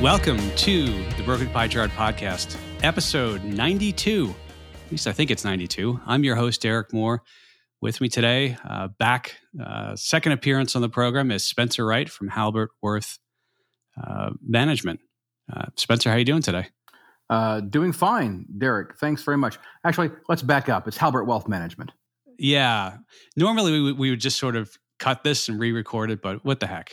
Welcome to the Broken Pie Chart podcast, episode 92. At least I think it's 92. I'm your host, Derek Moore. With me today, second appearance on the program is Spencer Wright from Halbert Wealth Management. Spencer, how are you doing today? Doing fine, Derek. Thanks very much. Actually, let's back up. It's Halbert Wealth Management. Yeah. Normally, we would just sort of cut this and re-record it, but what the heck?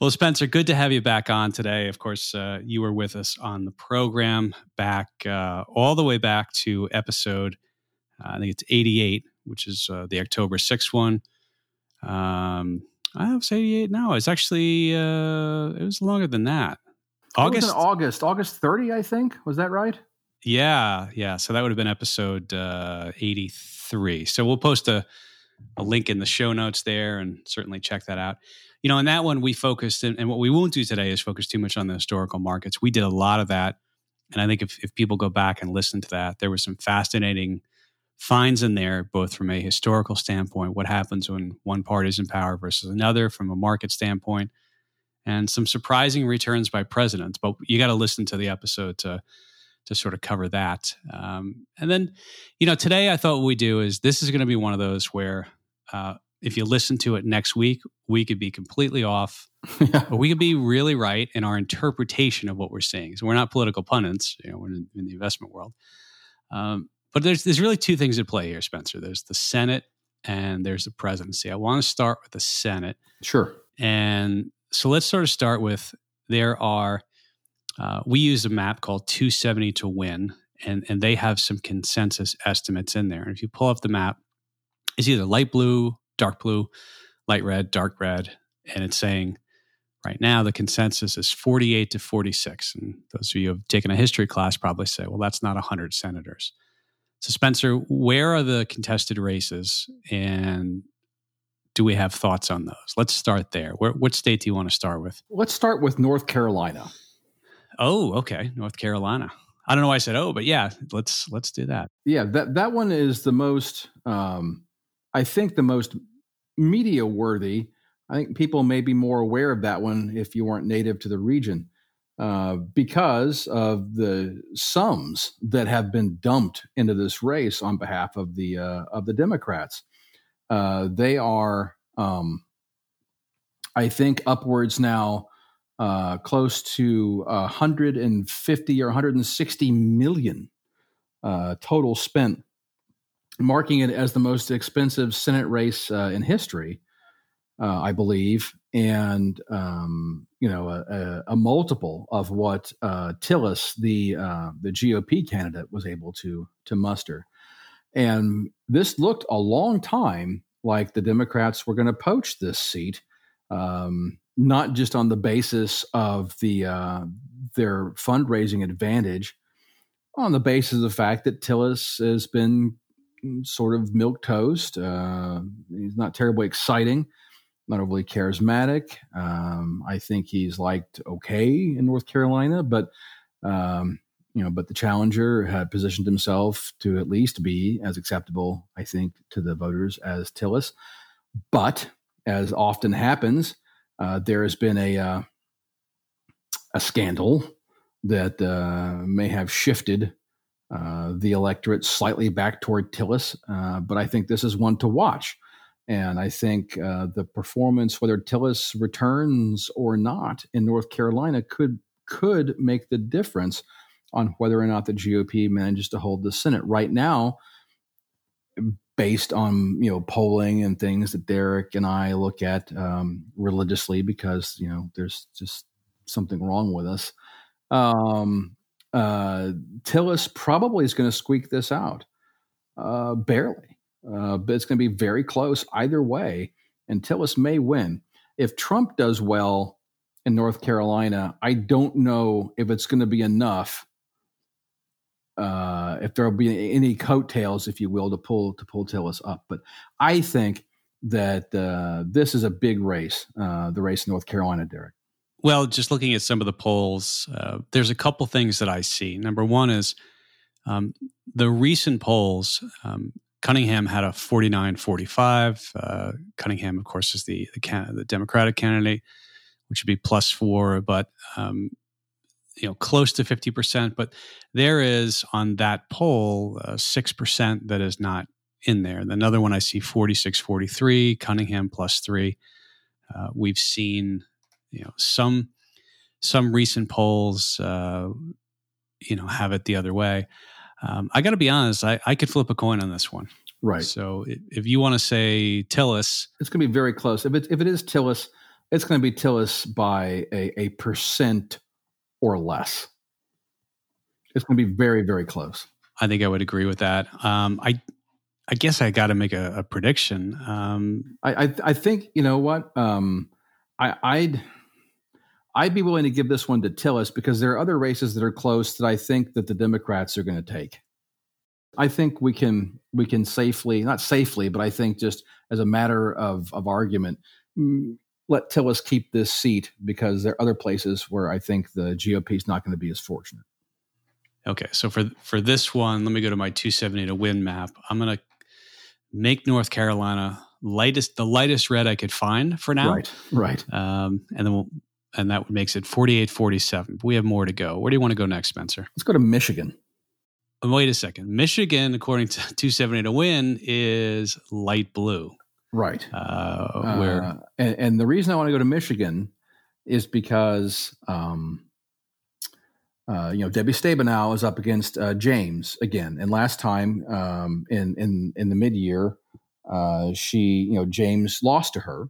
Well, Spencer, good to have you back on today. Of course, you were with us on the program back all the way back to episode, I think it's 88, which is the October 6th one. I don't know if it's 88 now. It's actually, it was longer than that. August 30, I think. Was that right? Yeah. So that would have been episode 83. So we'll post a link in the show notes there and certainly check that out. You know, in that one, we focused, and what we won't do today is focus too much on the historical markets. We did a lot of that. And I think if people go back and listen to that, there were some fascinating finds in there, both from a historical standpoint, what happens when one party is in power versus another from a market standpoint, and some surprising returns by presidents. But you got to listen to the episode to sort of cover that. And then, you know, today I thought what we do is this is going to be one of those where if you listen to it next week, we could be completely off, but we could be really right in our interpretation of what we're seeing. So we're not political pundits, you know, we're in the investment world. But there's really two things at play here, Spencer. There's the Senate and there's the presidency. I want to start with the Senate. Sure. And so let's sort of start with we use a map called 270 to win, and they have some consensus estimates in there. And if you pull up the map, it's either light blue, dark blue, light red, dark red. And it's saying right now the consensus is 48 to 46. And those of you who have taken a history class probably say, well, that's not 100 senators. So, Spencer, where are the contested races, and do we have thoughts on those? Let's start there. What state do you want to start with? Let's start with North Carolina. Oh, okay, North Carolina. I don't know why I said oh, but yeah, let's do that. Yeah, that one is the most, I think, the most media-worthy. I think people may be more aware of that one if you weren't native to the region, because of the sums that have been dumped into this race on behalf of the Democrats. They are, I think, upwards now close to 150 or 160 million total spent, marking it as the most expensive Senate race in history, I believe, and you know, a multiple of what Tillis, the GOP candidate, was able to muster. And this looked a long time like the Democrats were going to poach this seat, not just on the basis of their fundraising advantage, on the basis of the fact that Tillis has been sort of milquetoast. He's not terribly exciting. Not overly charismatic. I think he's liked okay in North Carolina, but but the challenger had positioned himself to at least be as acceptable, I think, to the voters as Tillis. But as often happens, there has been a scandal that may have shifted the electorate slightly back toward Tillis. But I think this is one to watch. And I think the performance, whether Tillis returns or not in North Carolina, could make the difference on whether or not the GOP manages to hold the Senate. Right now, based on, you know, polling and things that Derek and I look at religiously because, you know, there's just something wrong with us, Tillis probably is going to squeak this out, barely. But it's going to be very close either way, and Tillis may win. If Trump does well in North Carolina, I don't know if it's going to be enough, if there will be any coattails, if you will, to pull Tillis up. But I think that this is a big race, the race in North Carolina, Derek. Well, just looking at some of the polls, there's a couple things that I see. Number one is the recent polls, Cunningham had a 49-45. Cunningham, of course, is the Democratic candidate. which would be +4, but close to 50%. But there is on that poll 6% that is not in there. And another one I see 46-43, Cunningham +3. We've seen some recent polls have it the other way. I got to be honest, I could flip a coin on this one. Right. So if you want to say Tillis, it's going to be very close. If it is Tillis, it's going to be Tillis by a percent or less. It's going to be very, very close. I think I would agree with that. I guess I got to make a prediction. I think, you know what? I'd be willing to give this one to Tillis because there are other races that are close that I think that the Democrats are going to take. I think we can safely, not safely, but I think just as a matter of argument, let Tillis keep this seat because there are other places where I think the GOP is not going to be as fortunate. Okay, so for this one, let me go to my 270 to win map. I'm going to make North Carolina the lightest red I could find for now. Right. And then that makes it 48-47. We have more to go. Where do you want to go next, Spencer? Let's go to Michigan. Wait a second. Michigan, according to 270 to win, is light blue. Right. And the reason I want to go to Michigan is because Debbie Stabenow is up against James again. And last time in the mid-year, James lost to her.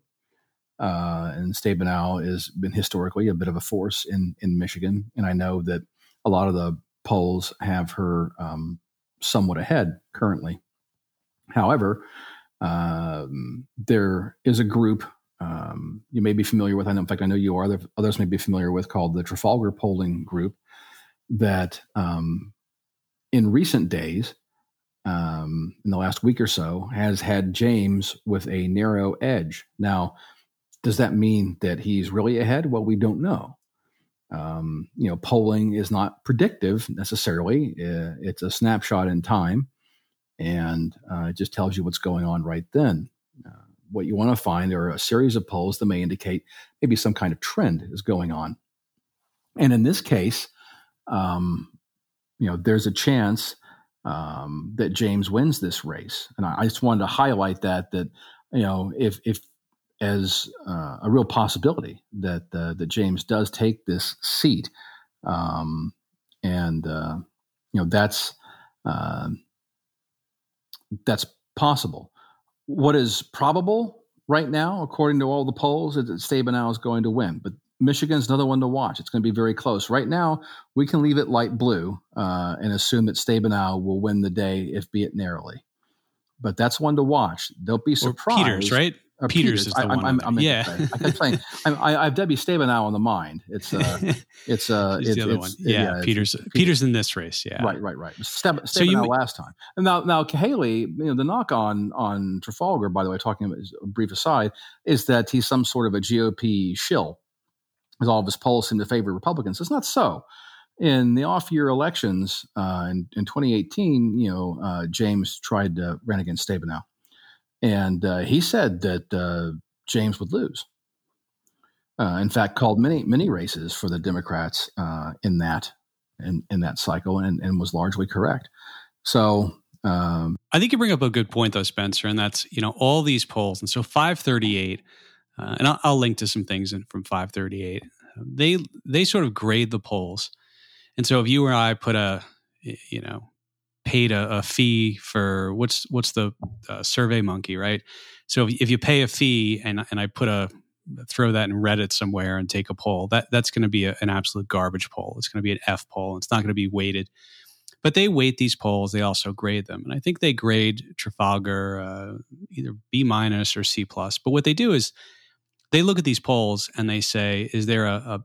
And Stabenow has been historically a bit of a force in Michigan. And I know that a lot of the polls have her somewhat ahead currently. However, there is a group you may be familiar with. I know you are. Others may be familiar with, called the Trafalgar Polling Group, that in recent days, in the last week or so, has had James with a narrow edge. Now, does that mean that he's really ahead? Well, we don't know. Polling is not predictive necessarily. It's a snapshot in time, and it just tells you what's going on right then. What you want to find are a series of polls that may indicate maybe some kind of trend is going on. And in this case, there's a chance that James wins this race. And I just wanted to highlight that if as a real possibility that James does take this seat. That's possible. What is probable right now, according to all the polls, is that Stabenow is going to win, but Michigan's another one to watch. It's going to be very close. Right now, we can leave it light blue and assume that Stabenow will win the day, if be it narrowly. But that's one to watch. Don't be surprised. Or Peters, right? Peters is the one. I kept saying I have Debbie Stabenow on the mind. It's the other one. Yeah, Peters in this race. Yeah, right. Stabenow last time. And now Cahaly, the knock on Trafalgar, by the way, talking about a brief aside, is that he's some sort of a GOP shill, as all of his polls seem to favor Republicans. It's not so. In the off-year elections in 2018, James tried to run against Stabenow. And he said that James would lose. In fact, called many races for the Democrats in that cycle, and was largely correct. So I think you bring up a good point, though, Spencer, and that's all these polls. And so 538, and I'll link to some things from 538. They sort of grade the polls, and so if you or I put paid a fee for what's the Survey Monkey, right? So if you pay a fee and I put throw that in Reddit somewhere and take a poll, that's going to be an absolute garbage poll. It's going to be an F poll. It's not going to be weighted. But they weight these polls. They also grade them. And I think they grade Trafalgar either B- or C+. But what they do is they look at these polls and they say, is there a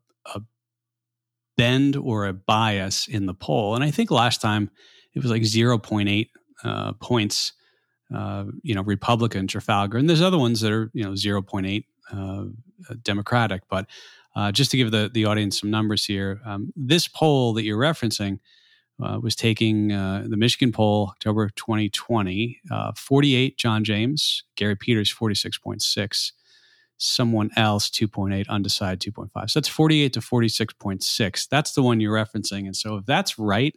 bend or a bias in the poll? And I think last time, it was like 0.8 points, Republican Trafalgar. And there's other ones that are, 0.8 Democratic. But just to give the audience some numbers here, this poll that you're referencing was taking the Michigan poll, October 2020, 48 John James, Gary Peters 46.6, someone else 2.8, undecided 2.5. So that's 48 to 46.6. That's the one you're referencing. And so if that's right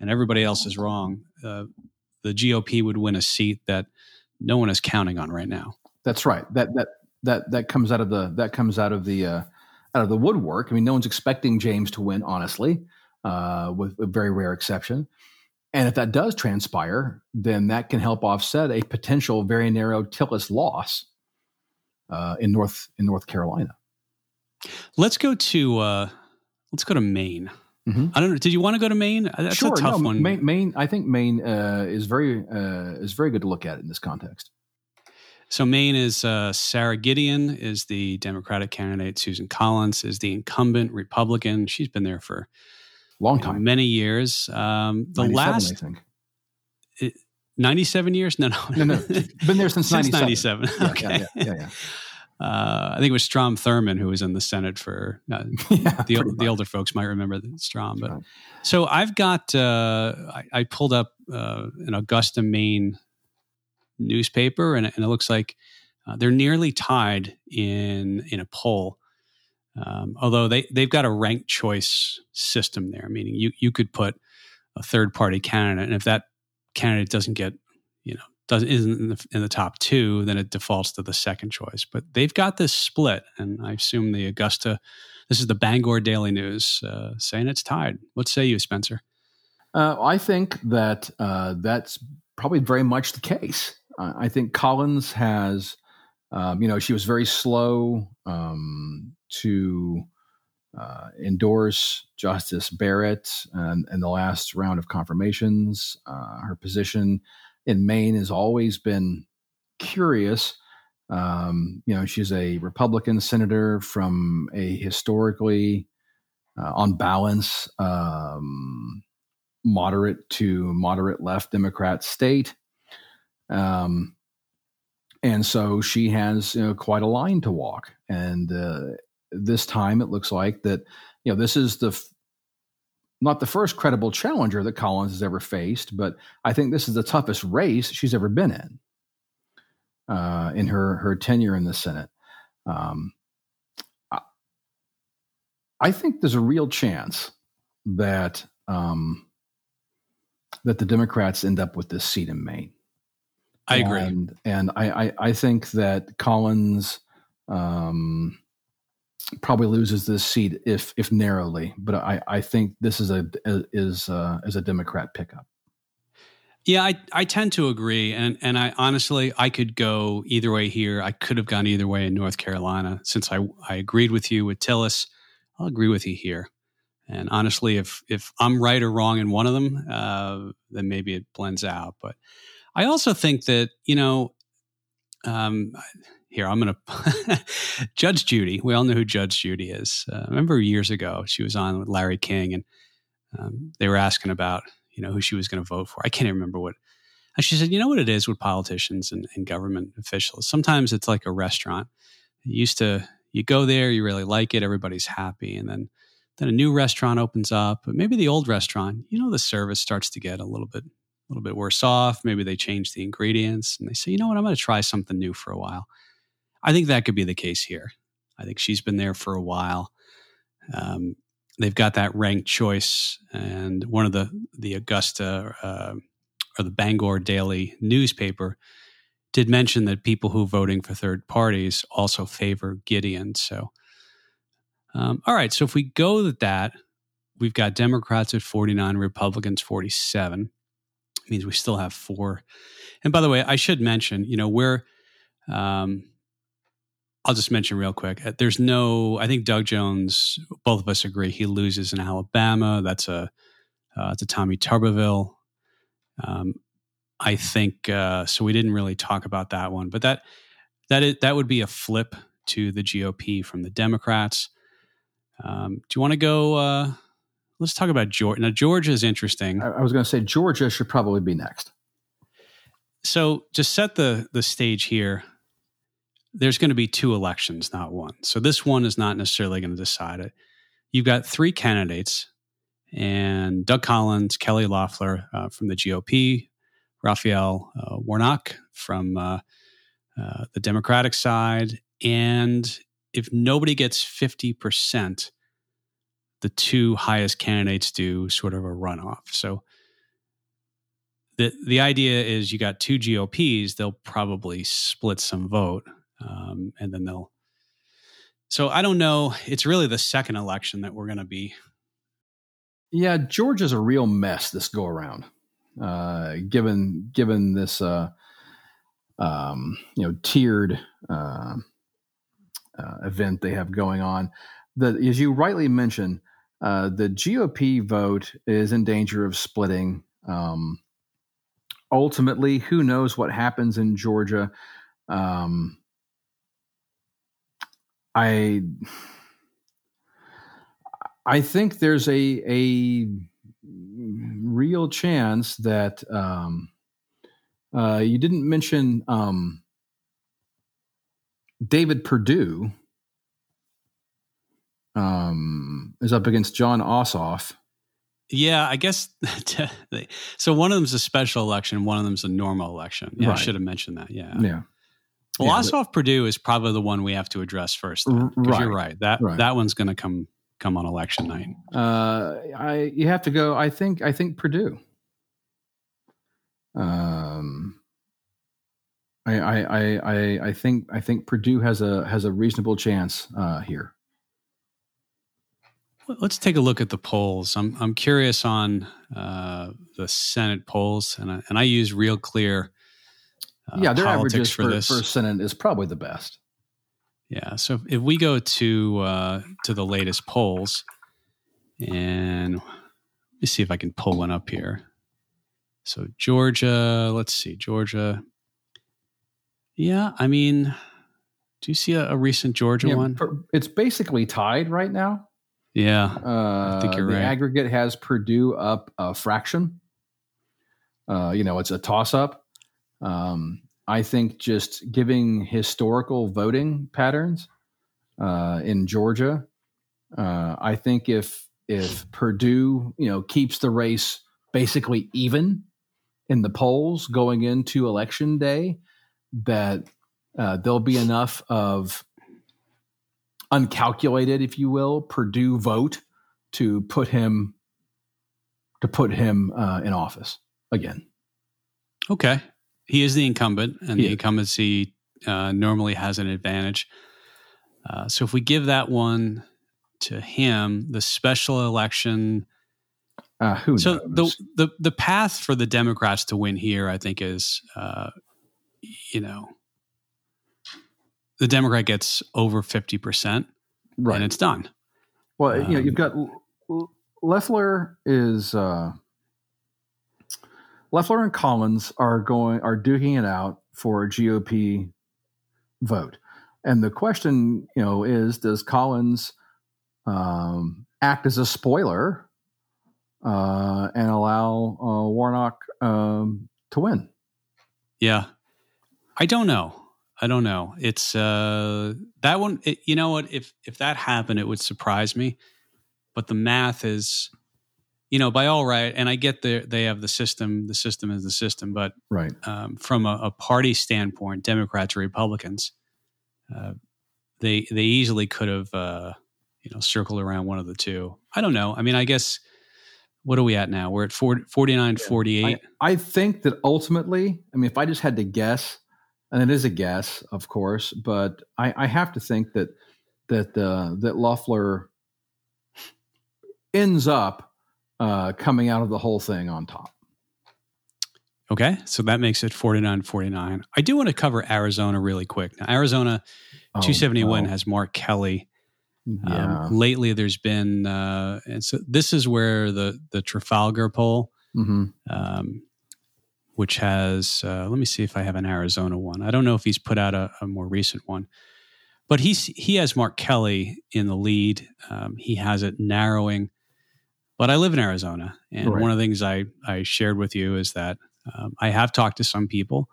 and everybody else is wrong, the GOP would win a seat that no one is counting on right now. That's right. That comes out of the out of the woodwork. I mean, no one's expecting James to win, honestly, with a very rare exception. And if that does transpire, then that can help offset a potential very narrow Tillis loss in North Carolina. Let's go to Maine. Mm-hmm. I don't know. Did you want to go to Maine? That's sure, a tough one. Maine. I think Maine is very good to look at in this context. So Maine is Sarah Gideon is the Democratic candidate. Susan Collins is the incumbent Republican. She's been there for long time, many years. The last, I think, 97 years. No. Been there since 97. Yeah. I think it was Strom Thurmond who was in the Senate for the older folks might remember Strom. But right. So I've got I pulled up an Augusta, Maine newspaper, and it looks like they're nearly tied in a poll. Although they've got a ranked choice system there, meaning you could put a third party candidate, and if that candidate doesn't get isn't in the top two, then it defaults to the second choice. But they've got this split, and I assume the Augusta, this is the Bangor Daily News, saying it's tied. What say you, Spencer? I think that that's probably very much the case. I think Collins has, she was very slow to endorse Justice Barrett in the last round of confirmations. Her position in Maine has always been curious. She's a Republican senator from a historically, on balance, moderate to moderate left Democrat state. And so she has quite a line to walk. And this time it looks like that, this is not the first credible challenger that Collins has ever faced, but I think this is the toughest race she's ever been in her tenure in the Senate. I think there's a real chance that that the Democrats end up with this seat in Maine. I agree. And I think that Collins probably loses this seat if narrowly, but I think this is a Democrat pickup. Yeah, I tend to agree, and I honestly I could go either way here. I could have gone either way in North Carolina since I agreed with you with Tillis. I'll agree with you here. And honestly, if I'm right or wrong in one of them, then maybe it blends out. But I also think that here, I'm going to Judge Judy. We all know who Judge Judy is. I remember years ago, she was on with Larry King, and they were asking about, who she was going to vote for. I can't even remember what. And she said, you know what it is with politicians and government officials? Sometimes it's like a restaurant. You go there, you really like it, everybody's happy. And then a new restaurant opens up, but maybe the old restaurant, the service starts to get a little bit worse off. Maybe they change the ingredients, and they say, you know what, I'm going to try something new for a while. I think that could be the case here. I think she's been there for a while. They've got that ranked choice, and one of the Augusta or the Bangor Daily newspaper did mention that people who are voting for third parties also favor Gideon. So, all right. So if we go with that, we've got Democrats at 49, Republicans 47. It means we still have four. And by the way, I should mention, we're. I'll just mention real quick. I think Doug Jones, both of us agree, he loses in Alabama. That's it's a Tommy Tuberville. I think so. We didn't really talk about that one, but that would be a flip to the GOP from the Democrats. Do you want to go? Let's talk about Georgia. Now, Georgia is interesting. I was going to say Georgia should probably be next. So, just set the stage here. There's going to be two elections, not one. So this one is not necessarily going to decide it. You've got three candidates, and Doug Collins, Kelly Loeffler from the GOP, Raphael Warnock from the Democratic side, And if nobody gets 50%, the two highest candidates do sort of a runoff. So the idea is you got two GOPs, they'll probably split some vote, and then they'll... So I don't know. It's really the second election that we're going to be... Yeah, Georgia's a real mess this go around, given this tiered event they have going on. As you rightly mentioned, the GOP vote is in danger of splitting. Ultimately, who knows what happens in Georgia? I think there's a real chance that you didn't mention David Perdue is up against John Ossoff. Yeah, I guess. So one of them's a special election, one of them's a normal election. Yeah, right. I should have mentioned that. Yeah. Yeah. Well, yeah, Ossoff Perdue is probably the one we have to address first. Right. You're right. That one's going to come on election night. You have to go. I think Perdue. I think Perdue has a reasonable chance here. Let's take a look at the polls. I'm curious on the Senate polls, and I use Real Clear. Their averages for Senate is probably the best. Yeah, so if we go to the latest polls, and let me see if I can pull one up here. So Georgia, let's see, Georgia. Yeah, I mean, do you see a recent Georgia one? It's basically tied right now. Yeah, I think you're right. The aggregate has Purdue up a fraction. It's a toss-up. I think just giving historical voting patterns in Georgia, I think if Purdue, keeps the race basically even in the polls going into election day, that there'll be enough of uncalculated, if you will, Purdue vote to put him in office again. Okay. He is the incumbent, and the incumbency normally has an advantage. So if we give that one to him, the special election, knows? The path for the Democrats to win here, I think, is the Democrat gets over 50%, right, and it's done. Well, you've got Loeffler is. Loeffler and Collins are duking it out for a GOP vote, and the question, is does Collins act as a spoiler and allow Warnock to win? Yeah, I don't know. It's that one. You know what? If that happened, it would surprise me. But the math is. By all right, and I get they have the system is the system, but right. From a party standpoint, Democrats or Republicans, they easily could have, circled around one of the two. I don't know. I mean, I guess, what are we at now? We're at 49, 48. I think that ultimately, I mean, if I just had to guess, and it is a guess, of course, but I have to think that Loeffler ends up coming out of the whole thing on top. Okay, so that makes it 49-49. I do want to cover Arizona really quick. Now, Arizona 271 has Mark Kelly. Yeah. Lately, there's been, and so this is where the Trafalgar poll, which has, let me see if I have an Arizona one. I don't know if he's put out a more recent one, but he has Mark Kelly in the lead. He has it narrowing. But I live in Arizona, and one of the things I shared with you is that I have talked to some people,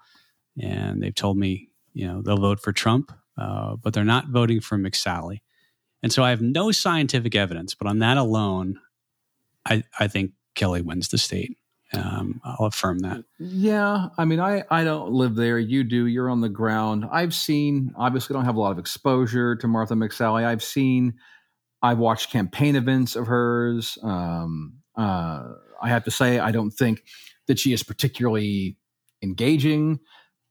and they've told me, they'll vote for Trump, but they're not voting for McSally. And so I have no scientific evidence, but on that alone, I think Kelly wins the state. I'll affirm that. Yeah. I mean, I don't live there. You do. You're on the ground. I've seen, obviously don't have a lot of exposure to Martha McSally. I've watched campaign events of hers. I have to say, I don't think that she is particularly engaging,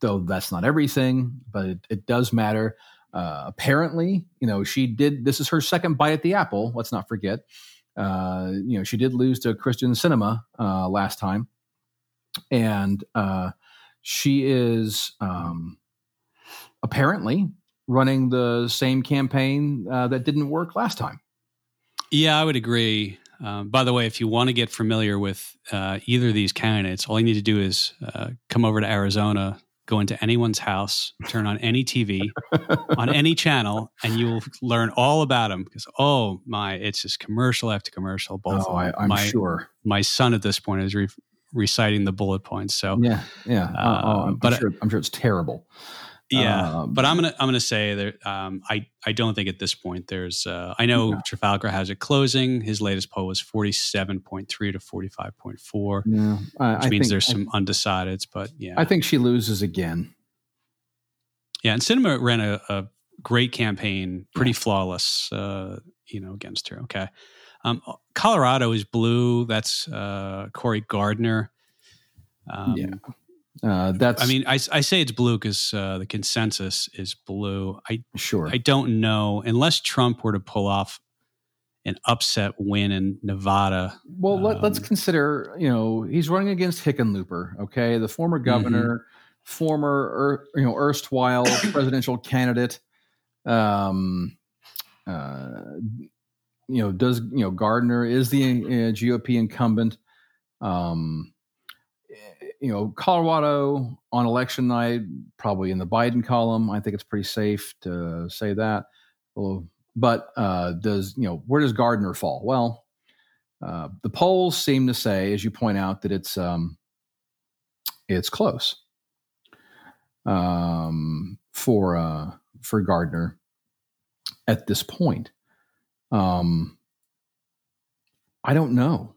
though that's not everything, but it does matter. Apparently, this is her second bite at the apple. Let's not forget. She did lose to Christian Sinema last time, and she is apparently running the same campaign that didn't work last time. Yeah, I would agree. By the way, if you want to get familiar with either of these candidates, all you need to do is come over to Arizona, go into anyone's house, turn on any TV, on any channel, and you'll learn all about them. Because, oh my, it's just commercial after commercial. Both I'm sure. My son at this point is reciting the bullet points. So yeah. I'm sure it's terrible. Yeah, but I'm gonna say that I don't think at this point there's I know Trafalgar has it closing. His latest poll was 47.3 to 45.4, which means there's some undecideds. But yeah, I think she loses again. Yeah, and Sinema ran a great campaign, pretty flawless, against her. Okay, Colorado is blue. That's Cory Gardner. I say it's blue because the consensus is blue. I don't know, unless Trump were to pull off an upset win in Nevada. Well, let's consider, he's running against Hickenlooper, okay? The former governor, erstwhile presidential candidate. Gardner is the GOP incumbent. Colorado on election night, probably in the Biden column. I think it's pretty safe to say that. But where does Gardner fall? Well, the polls seem to say, as you point out, that it's close for Gardner at this point. I don't know.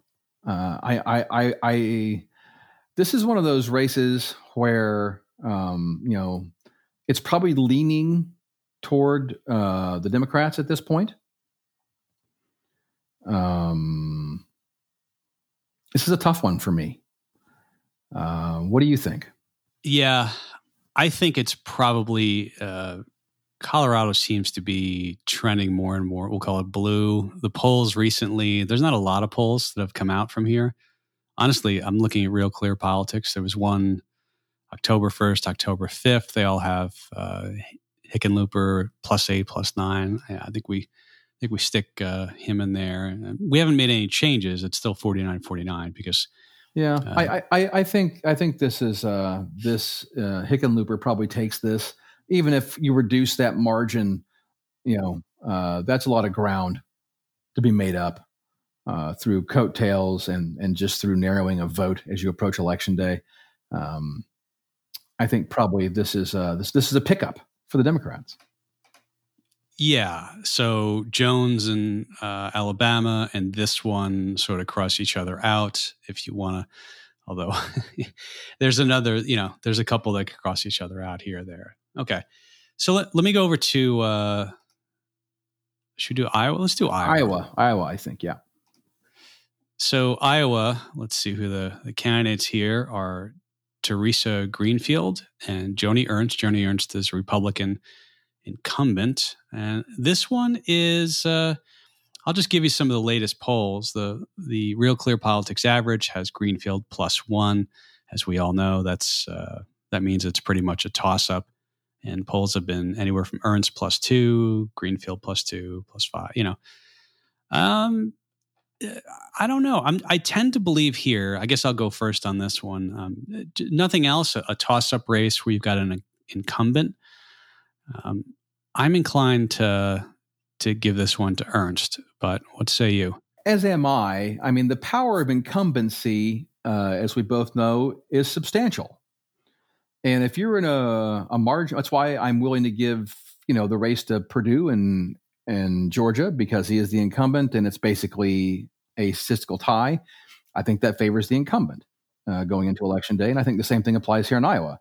This is one of those races where, it's probably leaning toward the Democrats at this point. This is a tough one for me. What do you think? Yeah, I think it's probably Colorado seems to be trending more and more. We'll call it blue. The polls recently, there's not a lot of polls that have come out from here. Honestly, I'm looking at Real Clear Politics. There was one October 1st, October 5th. They all have Hickenlooper +8, +9. I think we stick him in there. We haven't made any changes. It's still 49-49 because I think this is Hickenlooper probably takes this. Even if you reduce that margin, that's a lot of ground to be made up. Through coattails and just through narrowing of vote as you approach election day, I think probably this is this is a pickup for the Democrats. Yeah. So Jones and Alabama and this one sort of cross each other out. If you want to, although there's a couple that could cross each other out here or there. Okay. So let me go over to should we do Iowa? Let's do Iowa. Iowa, I think. Yeah. So Iowa, let's see who the candidates here are. Teresa Greenfield and Joni Ernst. Joni Ernst is Republican incumbent. And this one is, I'll just give you some of the latest polls. The Real Clear Politics average has Greenfield +1. As we all know, that means it's pretty much a toss-up. And polls have been anywhere from Ernst +2, Greenfield +2, +5, I don't know. I tend to believe here. I guess I'll go first on this one. Nothing else. A toss-up race where you've got an incumbent. I'm inclined to give this one to Ernst. But what say you? As am I. I mean, the power of incumbency, as we both know, is substantial. And if you're in a margin, that's why I'm willing to give the race to Purdue and Georgia, because he is the incumbent and it's basically a statistical tie. I think that favors the incumbent. going into Election Day. And I think the same thing applies here in Iowa.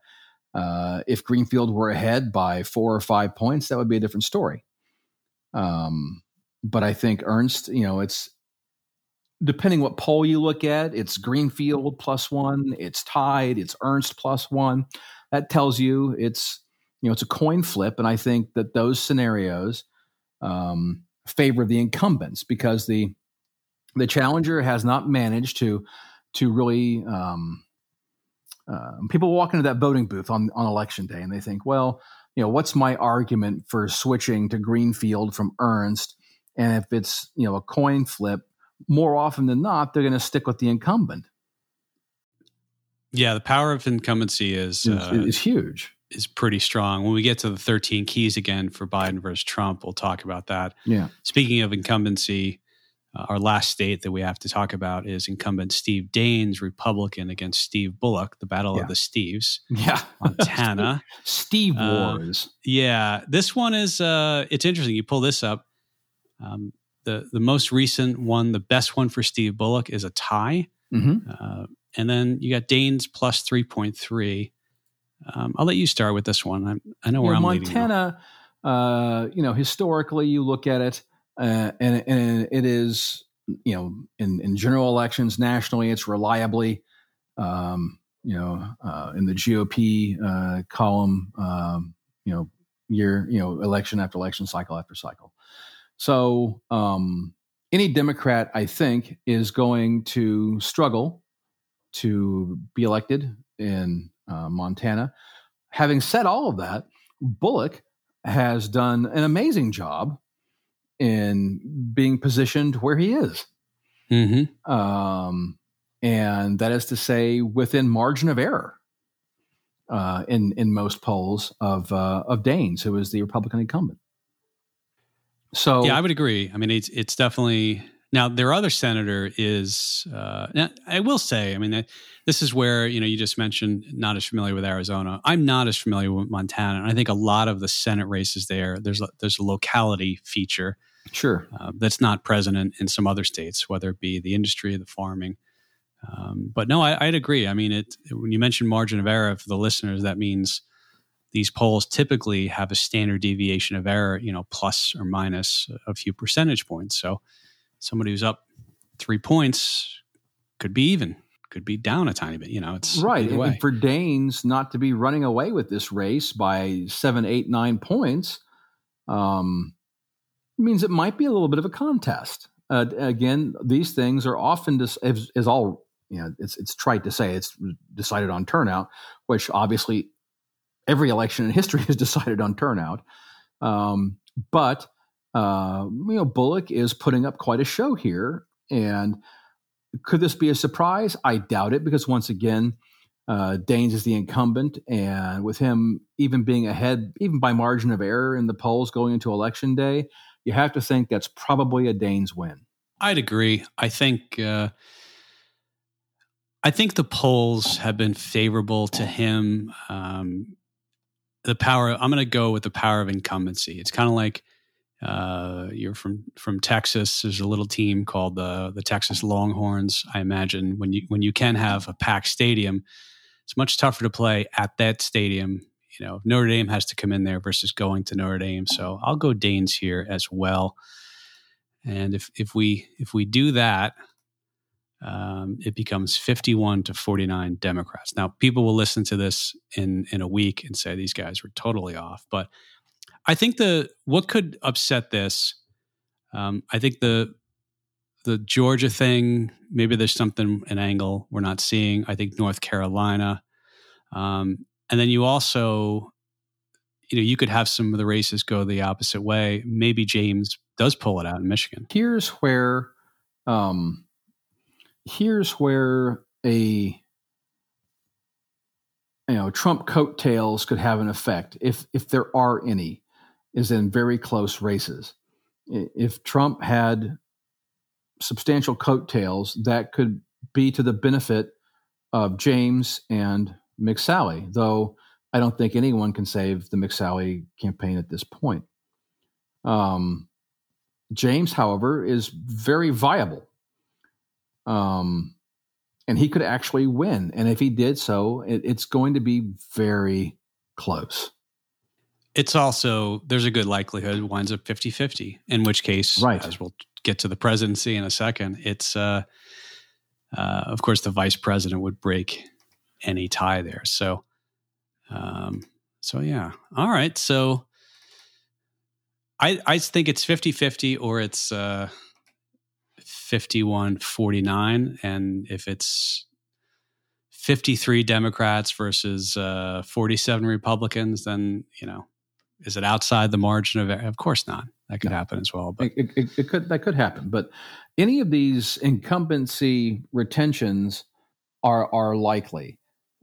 If Greenfield were ahead by 4 or 5 points, that would be a different story. But I think Ernst, you know, it's depending what poll you look at, it's Greenfield +1, it's tied, it's Ernst +1. That tells you it's, you know, it's a coin flip. And I think that those scenarios favor the incumbents because the challenger has not managed to really people walk into that voting booth on Election Day and they think, well, you know, what's my argument for switching to Greenfield from Ernst? And if it's, you know, a coin flip, more often than not, they're going to stick with the incumbent. Yeah, the power of incumbency is huge. Is pretty strong. When we get to the 13 keys again for Biden versus Trump, we'll talk about that. Yeah. Speaking of incumbency, our last state that we have to talk about is incumbent Steve Daines, Republican, against Steve Bullock, the Battle of the Steves. Yeah. Montana. Steve Wars. Yeah. This one is, it's interesting. You pull this up. The most recent one, the best one for Steve Bullock is a tie. Mm-hmm. And then you got Daines plus 3.3. I'll let you start with this one. I know where I'm leading. Montana, you know, historically you look at it and it is, you know, in general elections nationally, it's reliably, you know, in the GOP column, you know, year, you know, election after election, cycle after cycle. So any Democrat, I think, is going to struggle to be elected in Montana. Having said all of that, Bullock has done an amazing job in being positioned where he is. Mm-hmm. And that is to say within margin of error in most polls of Daines, who is the Republican incumbent. So yeah, I would agree. I mean, it's definitely... Now, their other senator is, I will say, I mean, this is where, you know, you just mentioned not as familiar with Arizona. I'm not as familiar with Montana. And I think a lot of the Senate races there's a locality feature. Sure. That's not present in some other states, whether it be the industry, the farming. But no, I'd agree. I mean, when you mentioned margin of error for the listeners, that means these polls typically have a standard deviation of error, you know, plus or minus a few percentage points. So somebody who's up 3 points could be even, could be down a tiny bit. You know, it's right. I mean, for Daines not to be running away with this race by 7, 8, 9 points means it might be a little bit of a contest. Again, these things are often is all, you know, it's trite to say it's decided on turnout, which obviously every election in history is decided on turnout, but. You know, Bullock is putting up quite a show here. And could this be a surprise? I doubt it because, once again, Daines is the incumbent. And with him even being ahead, even by margin of error in the polls going into Election Day, you have to think that's probably a Daines win. I'd agree. I think the polls have been favorable to him. I'm going to go with the power of incumbency. It's kind of like, you're from Texas. There's a little team called the Texas Longhorns. I imagine when you can have a packed stadium, it's much tougher to play at that stadium. You know, Notre Dame has to come in there versus going to Notre Dame. So I'll go Daines here as well. And if we do that, it becomes 51 to 49 Democrats. Now people will listen to this in a week and say these guys were totally off, but I think what could upset this, I think the Georgia thing, maybe there's an angle we're not seeing. I think North Carolina. And then you also, you know, you could have some of the races go the opposite way. Maybe James does pull it out in Michigan. Here's where Trump coattails could have an effect if there are any. Is in very close races. If Trump had substantial coattails, that could be to the benefit of James and McSally, though I don't think anyone can save the McSally campaign at this point. James, however, is very viable. and he could actually win. And if he did so, it's going to be very close. It's also, there's a good likelihood it winds up 50-50, in which case, right, as we'll get to the presidency in a second, it's, of course, the vice president would break any tie there. So, yeah. All right. So I think it's 50-50 or it's 51-49. And if it's 53 Democrats versus 47 Republicans, then, you know, is it outside the margin of? Of course not. That could happen as well. But it could happen. But any of these incumbency retentions are likely,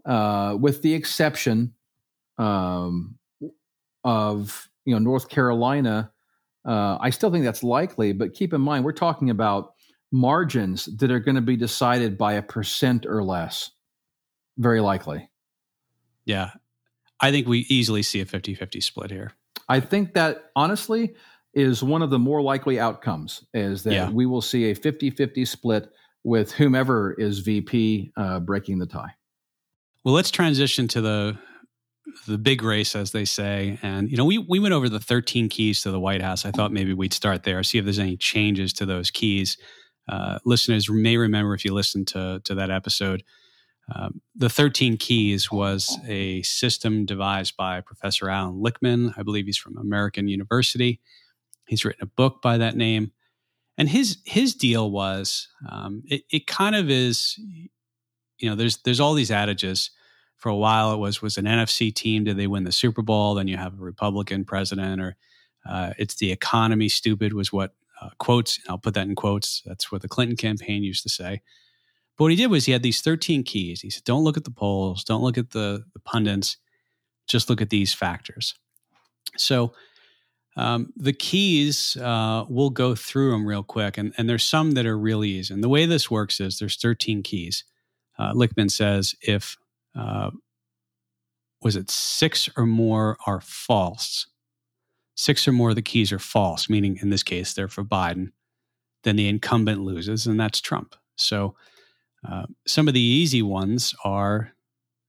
with the exception of, you know, North Carolina. I still think that's likely. But keep in mind, we're talking about margins that are going to be decided by 1% or less. Very likely. Yeah. I think we easily see a 50-50 split here. I think that, honestly, is one of the more likely outcomes, is that we will see a 50-50 split with whomever is VP breaking the tie. Well, let's transition to the big race, as they say. And, you know, we went over the 13 keys to the White House. I thought maybe we'd start there, see if there's any changes to those keys. Listeners may remember, if you listened to that episode, the 13 Keys was a system devised by Professor Alan Lichtman. I believe he's from American University. He's written a book by that name. And his deal was, it kind of is, you know, there's all these adages. For a while it was an NFC team, did they win the Super Bowl? Then you have a Republican president, or it's the economy, stupid, was what, quotes, and I'll put that in quotes. That's what the Clinton campaign used to say. But what he did was he had these 13 keys. He said, don't look at the polls. Don't look at the pundits. Just look at these factors. So the keys, we'll go through them real quick. And there's some that are really easy. And the way this works is there's 13 keys. Lichtman says if, was it 6 or more are false? 6 or more of the keys are false, meaning in this case, they're for Biden. Then the incumbent loses, and that's Trump. So some of the easy ones are,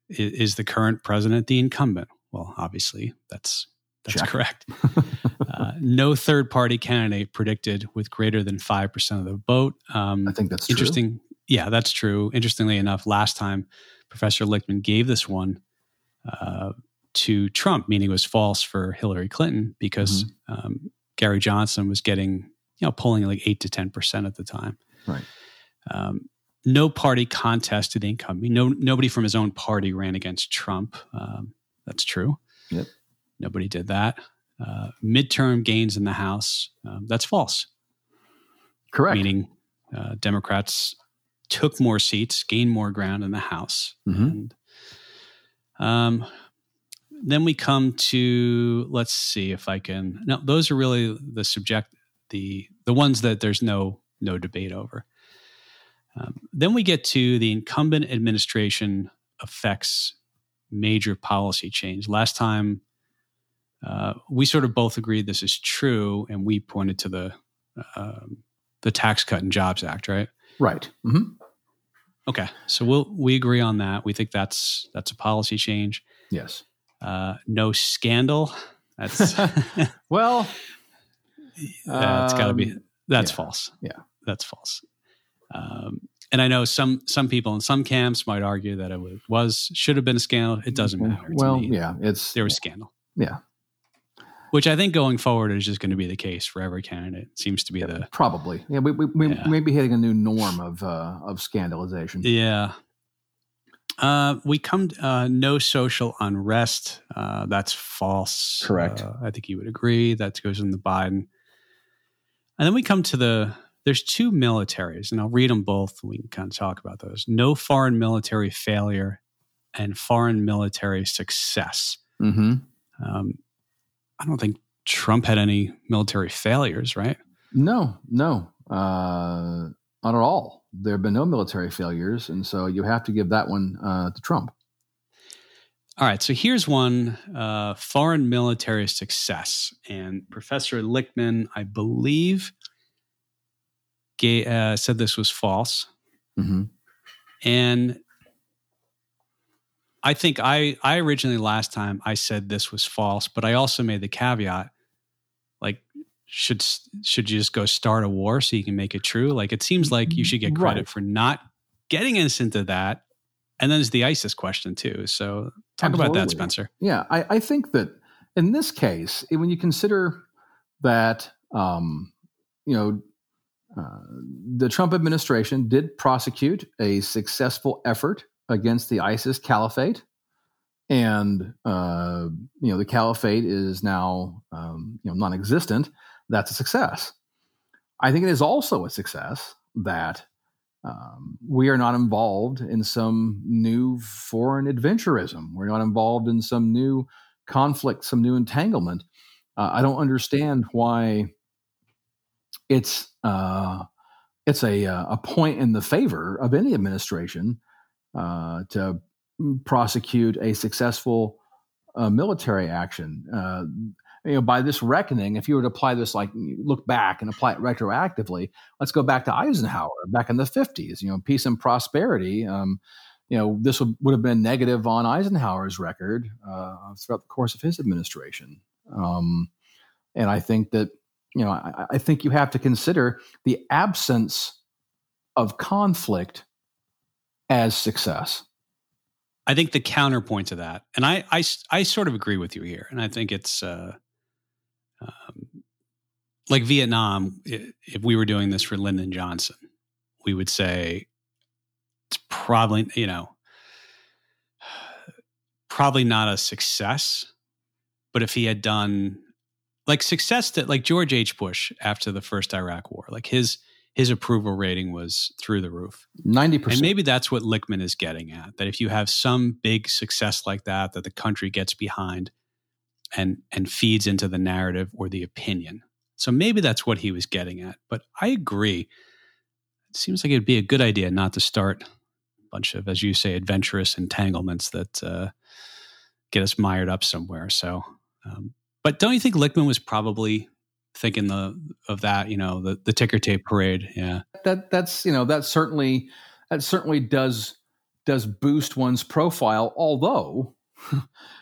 is the current president the incumbent? Well, obviously, that's check. Correct. No third-party candidate predicted with greater than 5% of the vote. I think that's interesting. True. Yeah, that's true. Interestingly enough, last time, Professor Lichtman gave this one to Trump, meaning it was false for Hillary Clinton because Gary Johnson was getting, you know, polling like 8 to 10% at the time. Right. No party contest to the incumbent. Nobody from his own party ran against Trump. That's true. Yep. Nobody did that. Midterm gains in the House. That's false. Correct. Meaning Democrats took more seats, gained more ground in the House. Mm-hmm. And, then we come to, let's see if I can. No, those are really the ones that there's no debate over. Then we get to the incumbent administration affects major policy change. Last time, we sort of both agreed this is true, and we pointed to the Tax Cut and Jobs Act, right? Right. Mm-hmm. Okay, so we agree on that. We think that's a policy change. Yes. No scandal. That's well. It's got to be. That's false. Yeah, that's false. And I know some people in some camps might argue that it should have been a scandal. It doesn't matter. Well, me. Yeah, there was scandal. Yeah, which I think going forward is just going to be the case for every candidate. It seems to be probably. Yeah, we may be hitting a new norm of scandalization. Yeah, we come no social unrest. That's false. Correct. I think you would agree that goes in the Biden, and then we come to the. There's two militaries, and I'll read them both. We can kind of talk about those. No foreign military failure and foreign military success. Mm-hmm. I don't think Trump had any military failures, right? No. Not at all. There have been no military failures, and so you have to give that one to Trump. All right, so here's one, foreign military success. And Professor Lichtman, I believe... said this was false. Mm-hmm. And I think I originally last time I said this was false, but I also made the caveat, like, should you just go start a war so you can make it true? Like, it seems like you should get credit for not getting us into that. And then there's the ISIS question too. So talk about that, Spencer. Yeah, I think that in this case, when you consider that, the Trump administration did prosecute a successful effort against the ISIS caliphate. And, the caliphate is now, non-existent. That's a success. I think it is also a success that we are not involved in some new foreign adventurism. We're not involved in some new conflict, some new entanglement. I don't understand why it's a point in the favor of any administration to prosecute a successful military action. By this reckoning, if you were to apply this, like, look back and apply it retroactively, let's go back to Eisenhower back in the 50s, peace and prosperity. This would have been negative on Eisenhower's record throughout the course of his administration. And I think that, I think you have to consider the absence of conflict as success. I think the counterpoint to that, and I sort of agree with you here, and I think it's like Vietnam. If we were doing this for Lyndon Johnson, we would say it's probably, probably not a success. But if he had done like success that, like George H. Bush after the first Iraq War, like his approval rating was through the roof. 90%. And maybe that's what Lichtman is getting at, that if you have some big success like that, that the country gets behind and feeds into the narrative or the opinion. So maybe that's what he was getting at. But I agree. It seems like it'd be a good idea not to start a bunch of, as you say, adventurous entanglements that get us mired up somewhere. So, but don't you think Lichtman was probably thinking of that, the ticker tape parade. Yeah. That certainly does boost one's profile, although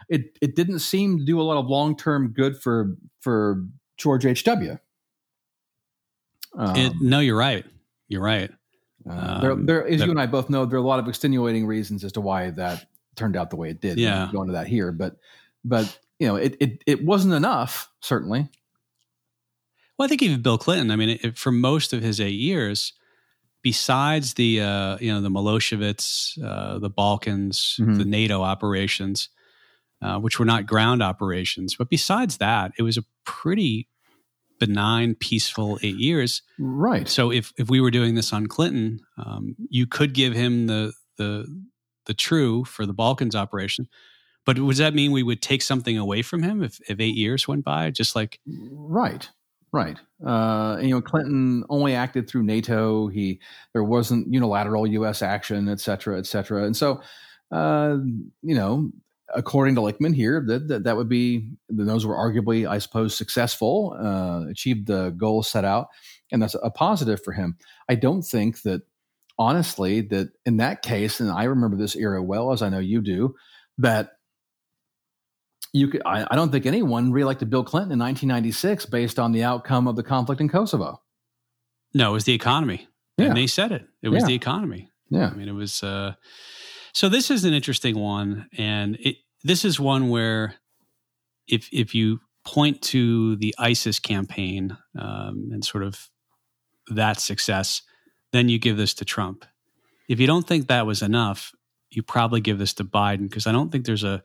it didn't seem to do a lot of long-term good for George H.W. No, you're right. You're right. You and I both know, there are a lot of extenuating reasons as to why that turned out the way it did. Yeah. We'll go into that here, but it wasn't enough, certainly. Well, I think even Bill Clinton, I mean, for most of his 8 years, besides the, the Milošević, the Balkans, the NATO operations, which were not ground operations, but besides that, it was a pretty benign, peaceful 8 years. Right. So if we were doing this on Clinton, you could give him the true for the Balkans operation. But does that mean we would take something away from him if 8 years went by? Just like... Right. Right. Clinton only acted through NATO. There wasn't unilateral U.S. action, et cetera, et cetera. And so, according to Lichtman here, that would be, those were arguably, I suppose, successful, achieved the goal set out. And that's a positive for him. I don't think that, honestly, that in that case, and I remember this era well, as I know you do, that I don't think anyone reelected Bill Clinton in 1996 based on the outcome of the conflict in Kosovo. No, it was the economy. Yeah. And they said it. It was the economy. Yeah. I mean, it was... so this is an interesting one. And this is one where if you point to the ISIS campaign and sort of that success, then you give this to Trump. If you don't think that was enough, you probably give this to Biden, because I don't think there's a...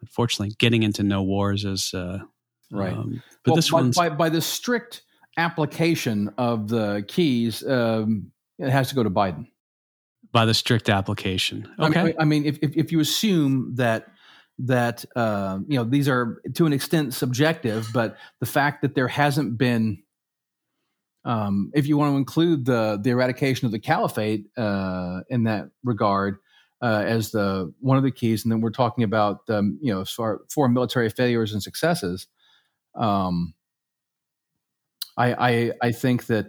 Unfortunately, getting into no wars is right. But well, this by the strict application of the keys, it has to go to Biden. By the strict application, okay. I mean, if you assume that these are to an extent subjective, but the fact that there hasn't been, if you want to include the eradication of the caliphate in that regard. As the one of the keys, and then we're talking about foreign military failures and successes. I think that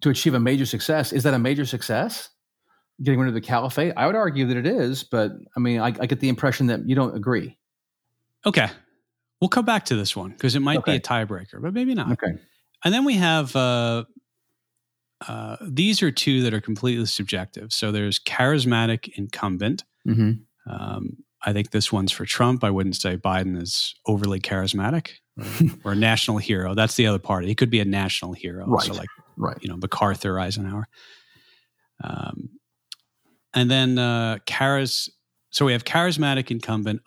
to achieve a major success, is that a major success? getting rid of the caliphate? I would argue that it is, but I mean, I get the impression that you don't agree. Okay. We'll come back to this one because it might be a tiebreaker, but maybe not. Okay. And then we have, these are two that are completely subjective. So there's charismatic incumbent. Mm-hmm. I think this one's for Trump. I wouldn't say Biden is overly charismatic or a national hero. That's the other part. He could be a national hero. Right. So like, you know, MacArthur, Eisenhower. And then so we have charismatic incumbent,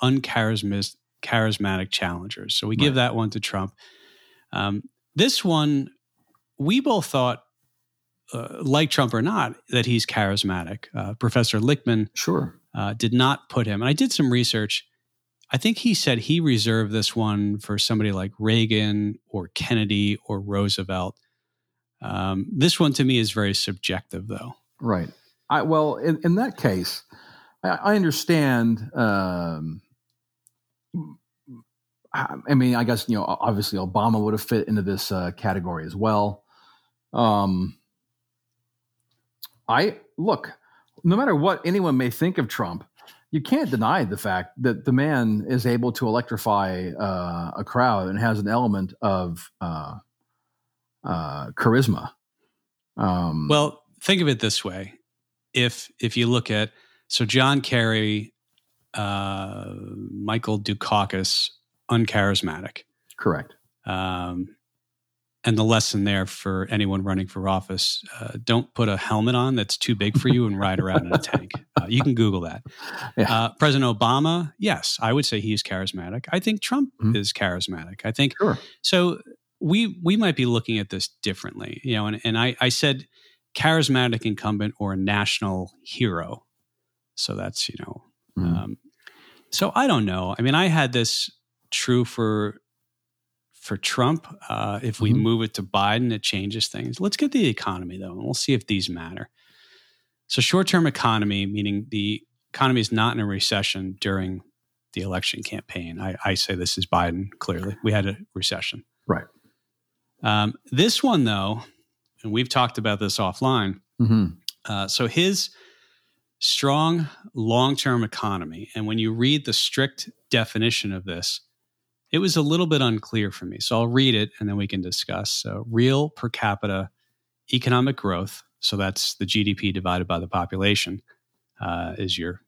charismatic challengers. So we give that one to Trump. This one, we both thought, like Trump or not, that he's charismatic. Professor Lichtman did not put him. And I did some research. I think he said he reserved this one for somebody like Reagan or Kennedy or Roosevelt. This one to me is very subjective, though. Right. Well, in that case, I understand. I mean, I guess, you know, obviously Obama would have fit into this category as well. Look, no matter what anyone may think of Trump, you can't deny the fact that the man is able to electrify a crowd and has an element of charisma. Well, think of it this way. If you look at, so John Kerry, Michael Dukakis, uncharismatic. Correct. And the lesson there for anyone running for office, don't put a helmet on that's too big for you and ride around in a tank. You can Google that. Yeah. President Obama, yes, I would say he's charismatic. I think Trump is charismatic. I think so. We might be looking at this differently, you know. And I said charismatic incumbent or a national hero. So that's, you know. So I don't know. I mean, I had this true for Trump. If we move it to Biden, it changes things. Let's get the economy, though, and we'll see if these matter. So short-term economy, meaning the economy is not in a recession during the election campaign. I say this is Biden, clearly. We had a recession. Right. This one, though, and we've talked about this offline. So his strong long-term economy, and when you read the strict definition of this, it was a little bit unclear for me. So I'll read it and then we can discuss. So real per capita economic growth, so that's the GDP divided by the population, is your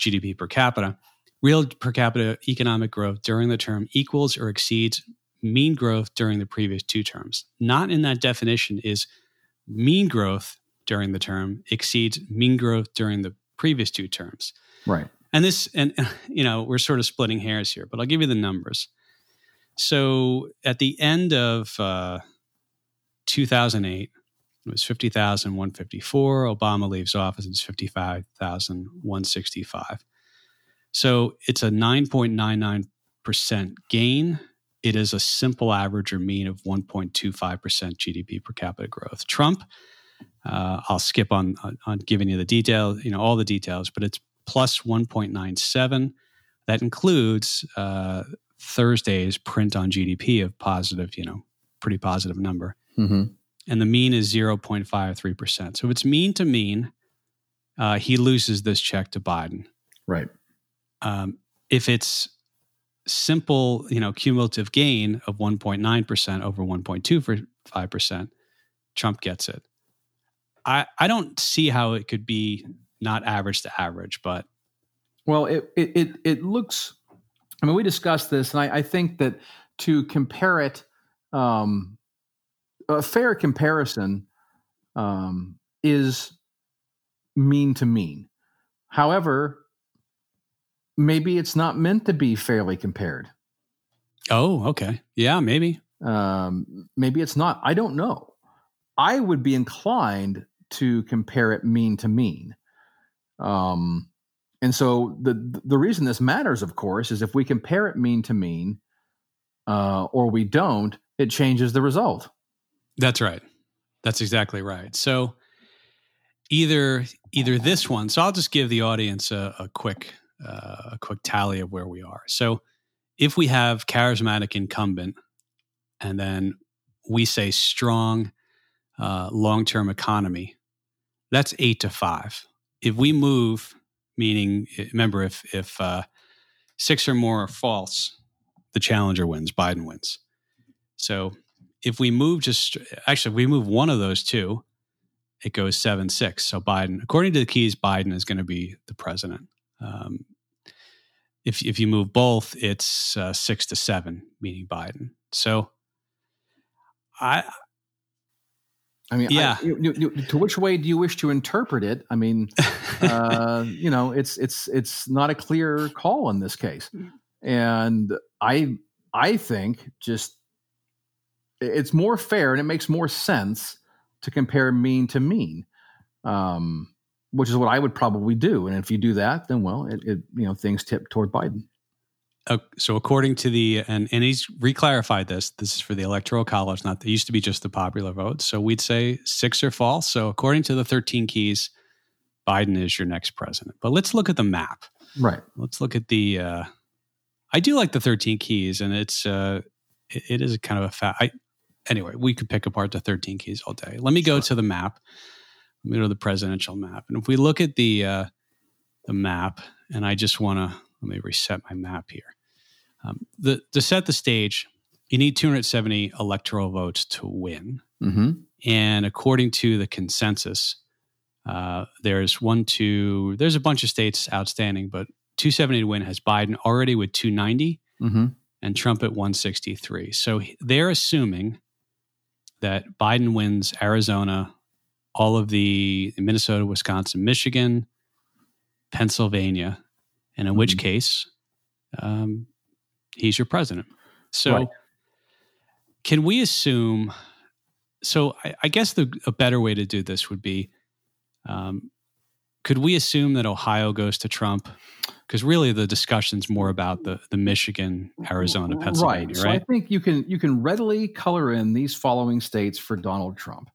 GDP per capita. Real per capita economic growth during the term equals or exceeds mean growth during the previous two terms. Not in that definition is mean growth during the term exceeds mean growth during the previous two terms. Right. And this, and you know, we're sort of splitting hairs here, but I'll give you the numbers. So at the end of 2008, it was 50,154. Obama leaves office and it's 55,165. So it's a 9.99% gain. It is a simple average or mean of 1.25% GDP per capita growth. Trump, I'll skip on giving you the detail, you know, all the details, but it's plus 1.97. That includes Thursday's print on GDP of positive, you know, pretty positive number. And the mean is 0.53%. So if it's mean to mean, he loses this check to Biden. Right. If it's simple, you know, cumulative gain of 1.9% over 1.25%, Trump gets it. I don't see how it could be not average to average, but well, it looks. I mean, we discussed this, and I think that to compare it, a fair comparison is mean to mean. However, maybe it's not meant to be fairly compared. Oh, okay, yeah, maybe. Maybe it's not. I don't know. I would be inclined to compare it mean to mean. And so the reason this matters, of course, is if we compare it mean to mean, or we don't, it changes the result. That's right. That's exactly right. So either this one, so I'll just give the audience a quick tally of where we are. So if we have charismatic incumbent, and then we say strong long-term economy, that's 8 to 5. If we move, meaning, remember, if 6 or more are false, the challenger wins, Biden wins. So if we move just, actually, if we move one of those two, it goes 7-6. So Biden, according to the keys, Biden is going to be the president. If you move both, it's 6 to 7, meaning Biden. So I mean, to which way do you wish to interpret it? I mean, you know, it's not a clear call in this case, and I think just it's more fair and it makes more sense to compare mean to mean, which is what I would probably do. And if you do that, then well, it you know, things tip toward Biden. So according to the, and he's reclarified this is for the Electoral College, not, it used to be just the popular vote. So we'd say 6 are false. So according to the 13 keys, Biden is your next president. But let's look at the map. Right. Let's look at the, I do like the 13 keys, and it's, it is kind of a anyway, we could pick apart the 13 keys all day. Let me go to the map. Let me go to the presidential map. And if we look at the map, and I just want to, let me reset my map here. To set the stage, you need 270 electoral votes to win. Mm-hmm. And according to the consensus, there's a bunch of states outstanding, but 270 to win has Biden already with 290 mm-hmm. and Trump at 163. So they're assuming that Biden wins Arizona, all of the Minnesota, Wisconsin, Michigan, Pennsylvania, and in mm-hmm. which case, he's your president. So right. Can we assume, so I guess a better way to do this would be, could we assume that Ohio goes to Trump? Because really the discussion's more about the Michigan, Arizona, Pennsylvania, right? So I think you can readily color in these following states for Donald Trump.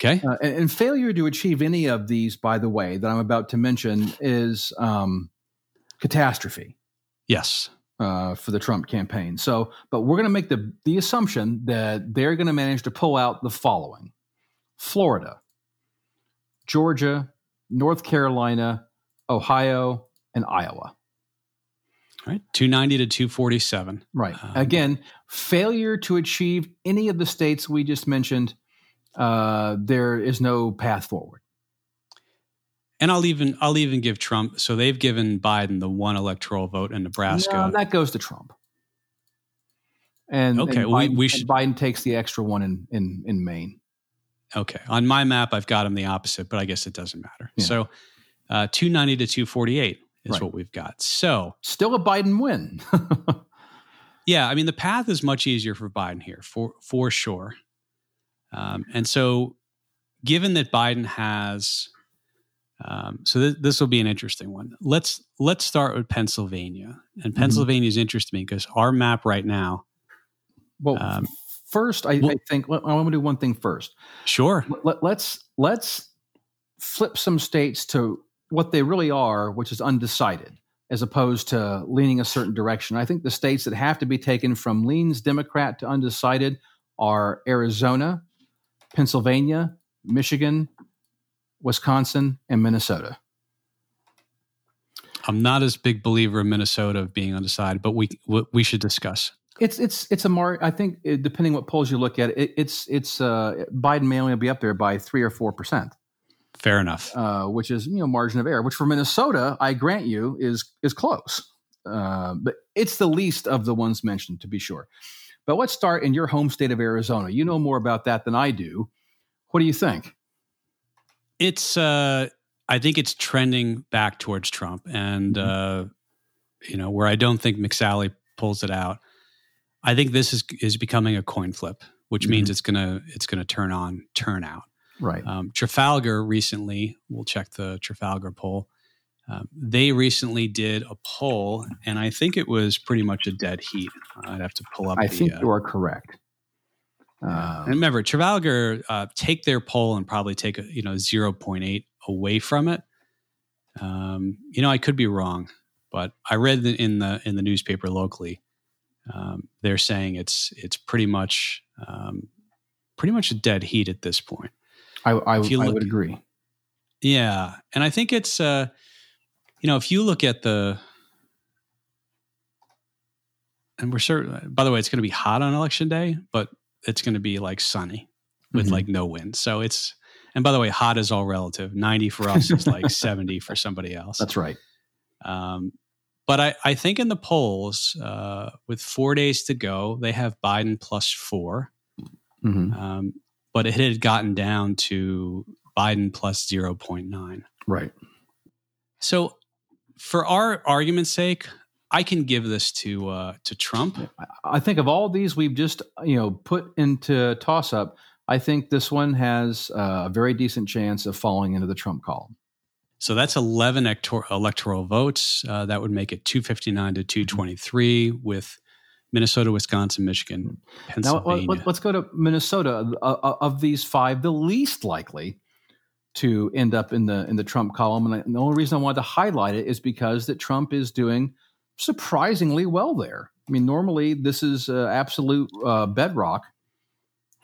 Okay. And failure to achieve any of these, by the way, that I'm about to mention is catastrophe. Yes. For the Trump campaign. So, but we're going to make the assumption that they're going to manage to pull out the following: Florida, Georgia, North Carolina, Ohio, and Iowa. All right. 290 to 247. Right. Again, failure to achieve any of the states we just mentioned, there is no path forward. And I'll even give Trump. So they've given Biden the one electoral vote in Nebraska. No, that goes to Trump. And okay, and Biden, we should. Biden takes the extra one in Maine. Okay, on my map, I've got him the opposite, but I guess it doesn't matter. Yeah. So, 290 to 248 is right. What we've got. So still a Biden win. Yeah, I mean the path is much easier for Biden here for sure. And so, given that Biden has. So this will be an interesting one. Let's start with Pennsylvania, and Pennsylvania's mm-hmm. interesting because our map right now. Well, I want to do one thing first. Sure. Let's flip some states to what they really are, which is undecided, as opposed to leaning a certain direction. I think the states that have to be taken from leans Democrat to undecided are Arizona, Pennsylvania, Michigan, Wisconsin, and Minnesota. I'm not as big believer in Minnesota of being undecided, but we should discuss. It's a mark. I think depending what polls you look at, it's Biden may only be up there by 3 or 4%. Fair enough. Which is margin of error. Which for Minnesota, I grant you, is close, but it's the least of the ones mentioned to be sure. But let's start in your home state of Arizona. You know more about that than I do. What do you think? It's, I think it's trending back towards Trump, and, mm-hmm. Where I don't think McSally pulls it out. I think this is becoming a coin flip, which mm-hmm. means it's going to turn out. Right. Trafalgar recently, we'll check the Trafalgar poll. They recently did a poll, and I think it was pretty much a dead heat. I'd have to pull up. I think you are correct. And remember, Trafalgar take their poll and probably take 0.8 away from it. I could be wrong, but I read that in the newspaper locally, they're saying it's pretty much a dead heat at this point. I would agree. Yeah. And I think it's, you know, if you look at the, and we're certainly, by the way, it's going to be hot on election day, but it's going to be like sunny with like no wind. So it's, and by the way, hot is all relative. 90 for us is like 70 for somebody else. That's right. But I think in the polls, with 4 days to go, they have Biden plus +4. Mm-hmm. But it had gotten down to Biden plus 0.9. Right. So for our argument's sake, I can give this to Trump. I think of all these we've just put into toss-up, I think this one has a very decent chance of falling into the Trump column. So that's 11 electoral votes. That would make it 259 to 223 with Minnesota, Wisconsin, Michigan, Pennsylvania. Now, let's go to Minnesota. Of these five, the least likely to end up in the Trump column. And the only reason I wanted to highlight it is because that Trump is doing surprisingly well there. I mean, normally this is absolute bedrock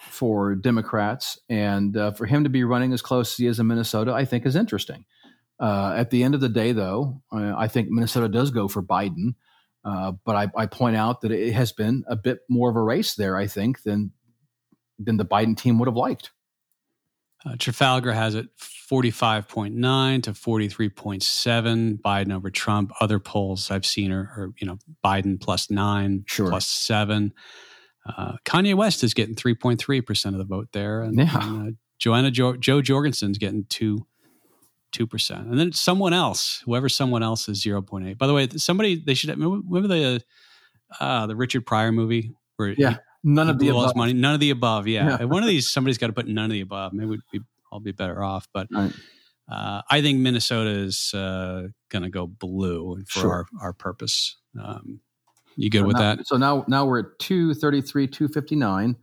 for Democrats. And for him to be running as close as he is in Minnesota, I think is interesting. At the end of the day, though, I think Minnesota does go for Biden. But I point out that it has been a bit more of a race there, I think, than the Biden team would have liked. Trafalgar has it 45.9 to 43.7, Biden over Trump. Other polls I've seen are Biden plus 9, sure, plus 7. Kanye West is getting 3.3% of the vote there. And, yeah. Joe Jorgensen's getting 2%. And then whoever someone else is 0.8. By the way, remember the Richard Pryor movie where none of the above. Yeah. Yeah. One of these, somebody's got to put none of the above. Maybe I'll be better off. But right. I think Minnesota is going to go blue for our purpose. You good with that? So now we're at 233, 259.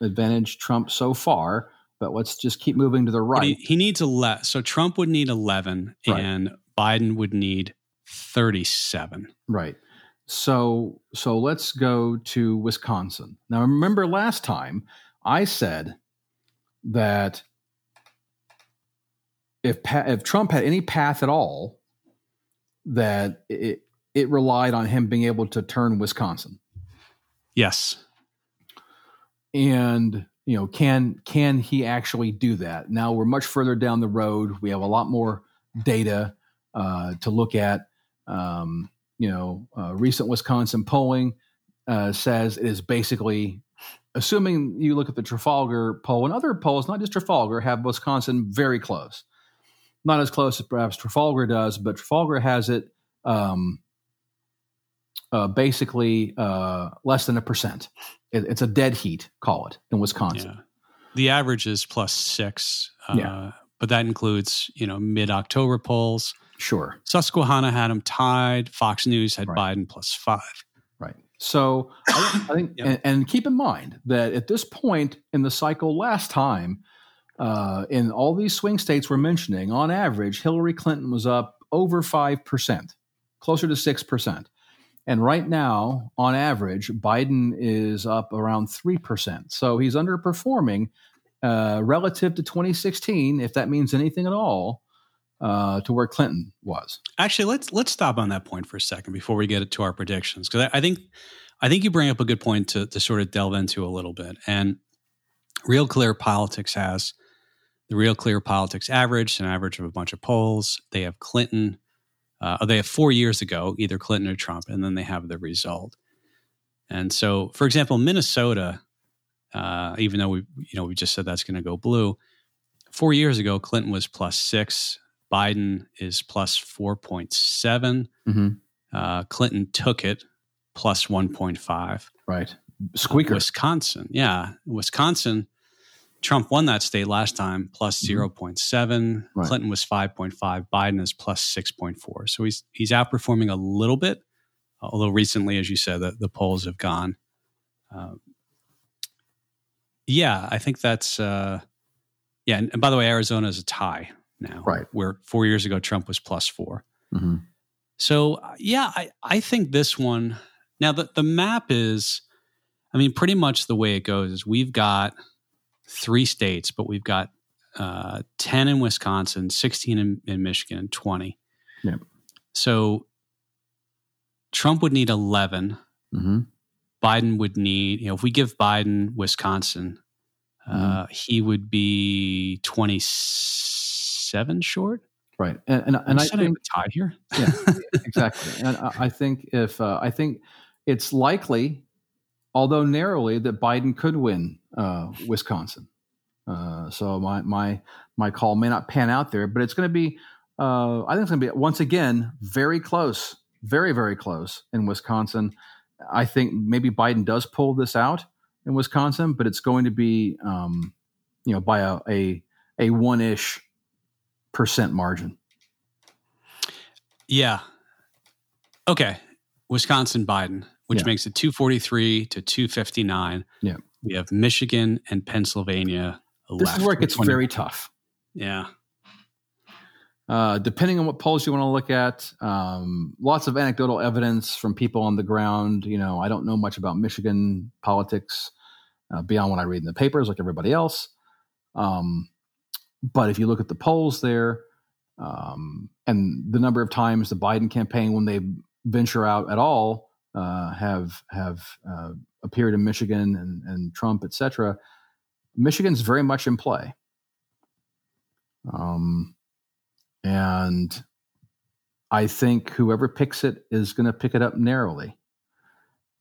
Advantage Trump so far, but let's just keep moving to the right. He needs 11. So Trump would need 11, right, and Biden would need 37. Right. So let's go to Wisconsin. Now, remember last time I said that if Trump had any path at all, that it relied on him being able to turn Wisconsin. Yes. And, can he actually do that? Now we're much further down the road. We have a lot more data to look at. Recent Wisconsin polling says it is basically, assuming you look at the Trafalgar poll and other polls, not just Trafalgar, have Wisconsin very close. Not as close as perhaps Trafalgar does, but Trafalgar has it basically less than 1%. It's a dead heat, call it, in Wisconsin. Yeah. The average is plus 6, but that includes, mid-October polls. Sure. Susquehanna had them tied. Fox News had Biden plus 5. Right. So I think and keep in mind that at this point in the cycle last time, in all these swing states we're mentioning, on average, Hillary Clinton was up over 5%, closer to 6%. And right now, on average, Biden is up around 3%. So he's underperforming relative to 2016, if that means anything at all, to where Clinton was. Actually, let's stop on that point for a second before we get to our predictions, because I think you bring up a good point to sort of delve into a little bit. And Real Clear Politics has the Real Clear Politics average, an average of a bunch of polls. They have Clinton. They have 4 years ago, either Clinton or Trump, and then they have the result. And so, for example, Minnesota, even though we just said that's going to go blue, 4 years ago, Clinton was plus 6. Biden is plus 4.7. Mm-hmm. Clinton took it, plus 1.5. Right. Squeaker. Wisconsin. Yeah. Wisconsin, Trump won that state last time, plus 0.7. Right. Clinton was 5.5. Biden is plus 6.4. So he's outperforming a little bit, although recently, as you said, the polls have gone. I think that's... And by the way, Arizona is a tie now. Right. Where 4 years ago, Trump was plus 4. Mm-hmm. So, I think this one... Now, the map is... pretty much the way it goes is we've got... 3 states, but we've got 10 in Wisconsin, 16 in Michigan, and 20. Yep. So Trump would need 11. Mm-hmm. Biden would need, if we give Biden Wisconsin, he would be 27 short. Right. And I think tied here. Yeah, exactly. And I think I think it's likely, although narrowly, that Biden could win Wisconsin. So my call may not pan out there, but it's going to be, I think it's going to be, once again, very close, very, very close in Wisconsin. I think maybe Biden does pull this out in Wisconsin, but it's going to be, by a one-ish% margin. Yeah. Okay. Wisconsin, Biden, which makes it 243 to 259. Yeah. We have Michigan and Pennsylvania left. This is where it gets very tough. Yeah. Depending on what polls you want to look at, lots of anecdotal evidence from people on the ground. I don't know much about Michigan politics beyond what I read in the papers, like everybody else. But if you look at the polls there, and the number of times the Biden campaign, when they venture out at all, have appeared in Michigan and Trump, etc., Michigan's very much in play. And I think whoever picks it is going to pick it up narrowly.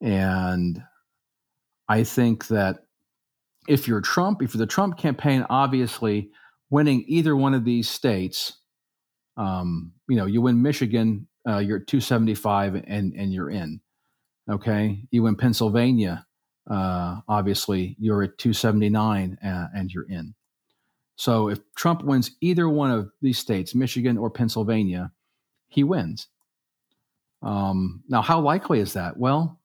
And I think that if you're the Trump campaign, obviously winning either one of these states, you win Michigan, you're at 275 and you're in. Okay. You win Pennsylvania, obviously you're at 279 and you're in. So if Trump wins either one of these states, Michigan or Pennsylvania, he wins. Now, how likely is that? Well,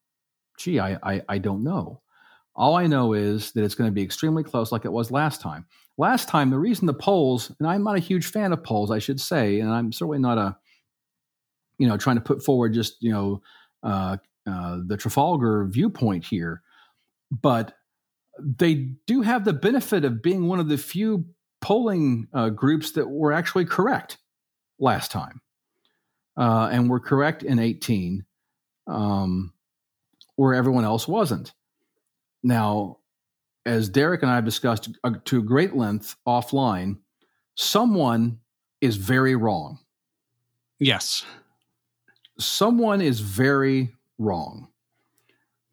gee, I don't know. All I know is that it's going to be extremely close, like it was last time. Last time, the reason the polls, and I'm not a huge fan of polls, I should say, and I'm certainly not trying to put forward just, the Trafalgar viewpoint here, but they do have the benefit of being one of the few polling groups that were actually correct last time, and were correct in 18, where everyone else wasn't. Now, as Derek and I have discussed to great length offline, someone is very wrong. Yes. Someone is very wrong.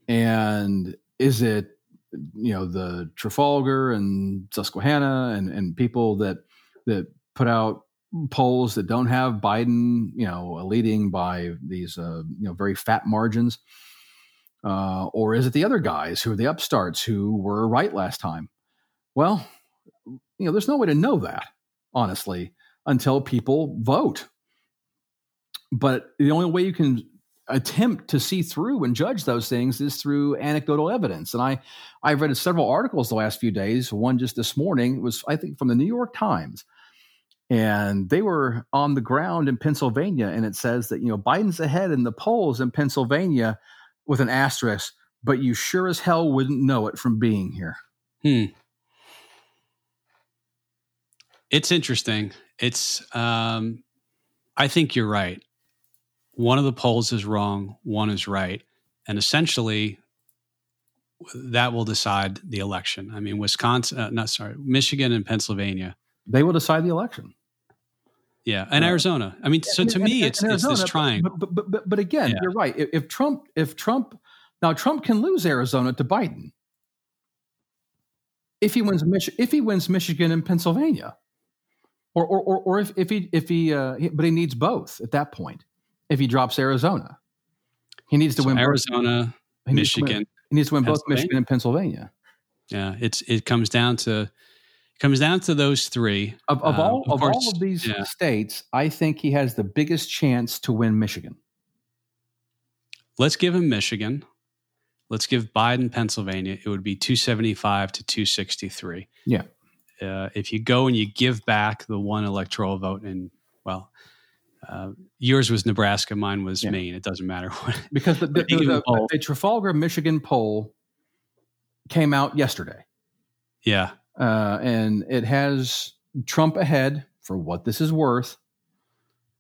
And is it, the Trafalgar and Susquehanna and people that put out polls that don't have Biden, leading by these, very fat margins? Or is it the other guys who are the upstarts who were right last time? Well, there's no way to know that, honestly, until people vote. But the only way you can attempt to see through and judge those things is through anecdotal evidence. And I've read several articles the last few days. One just this morning was, I think, from the New York Times. And they were on the ground in Pennsylvania. And it says that, Biden's ahead in the polls in Pennsylvania with an asterisk, but you sure as hell wouldn't know it from being here. It's interesting. It's, I think you're right. One of the polls is wrong, one is right. And essentially, that will decide the election. I mean, Michigan and Pennsylvania. They will decide the election. Yeah, and Arizona. I mean, it's this triangle. But again, you're right. If Trump can lose Arizona to Biden if he wins Michigan and Pennsylvania, or but he needs both at that point. If he drops Arizona, he needs to win Arizona, Michigan. He needs to win both Michigan and Pennsylvania. Yeah, it comes down to those three. All of these states, I think he has the biggest chance to win Michigan. Let's give him Michigan. Let's give Biden Pennsylvania. It would be 275 to 263. Yeah. If you go and you give back the one electoral vote, and well. Yours was Nebraska, mine was Maine. It doesn't matter what. Because the Trafalgar, Michigan poll came out yesterday. Yeah. And it has Trump ahead, for what this is worth,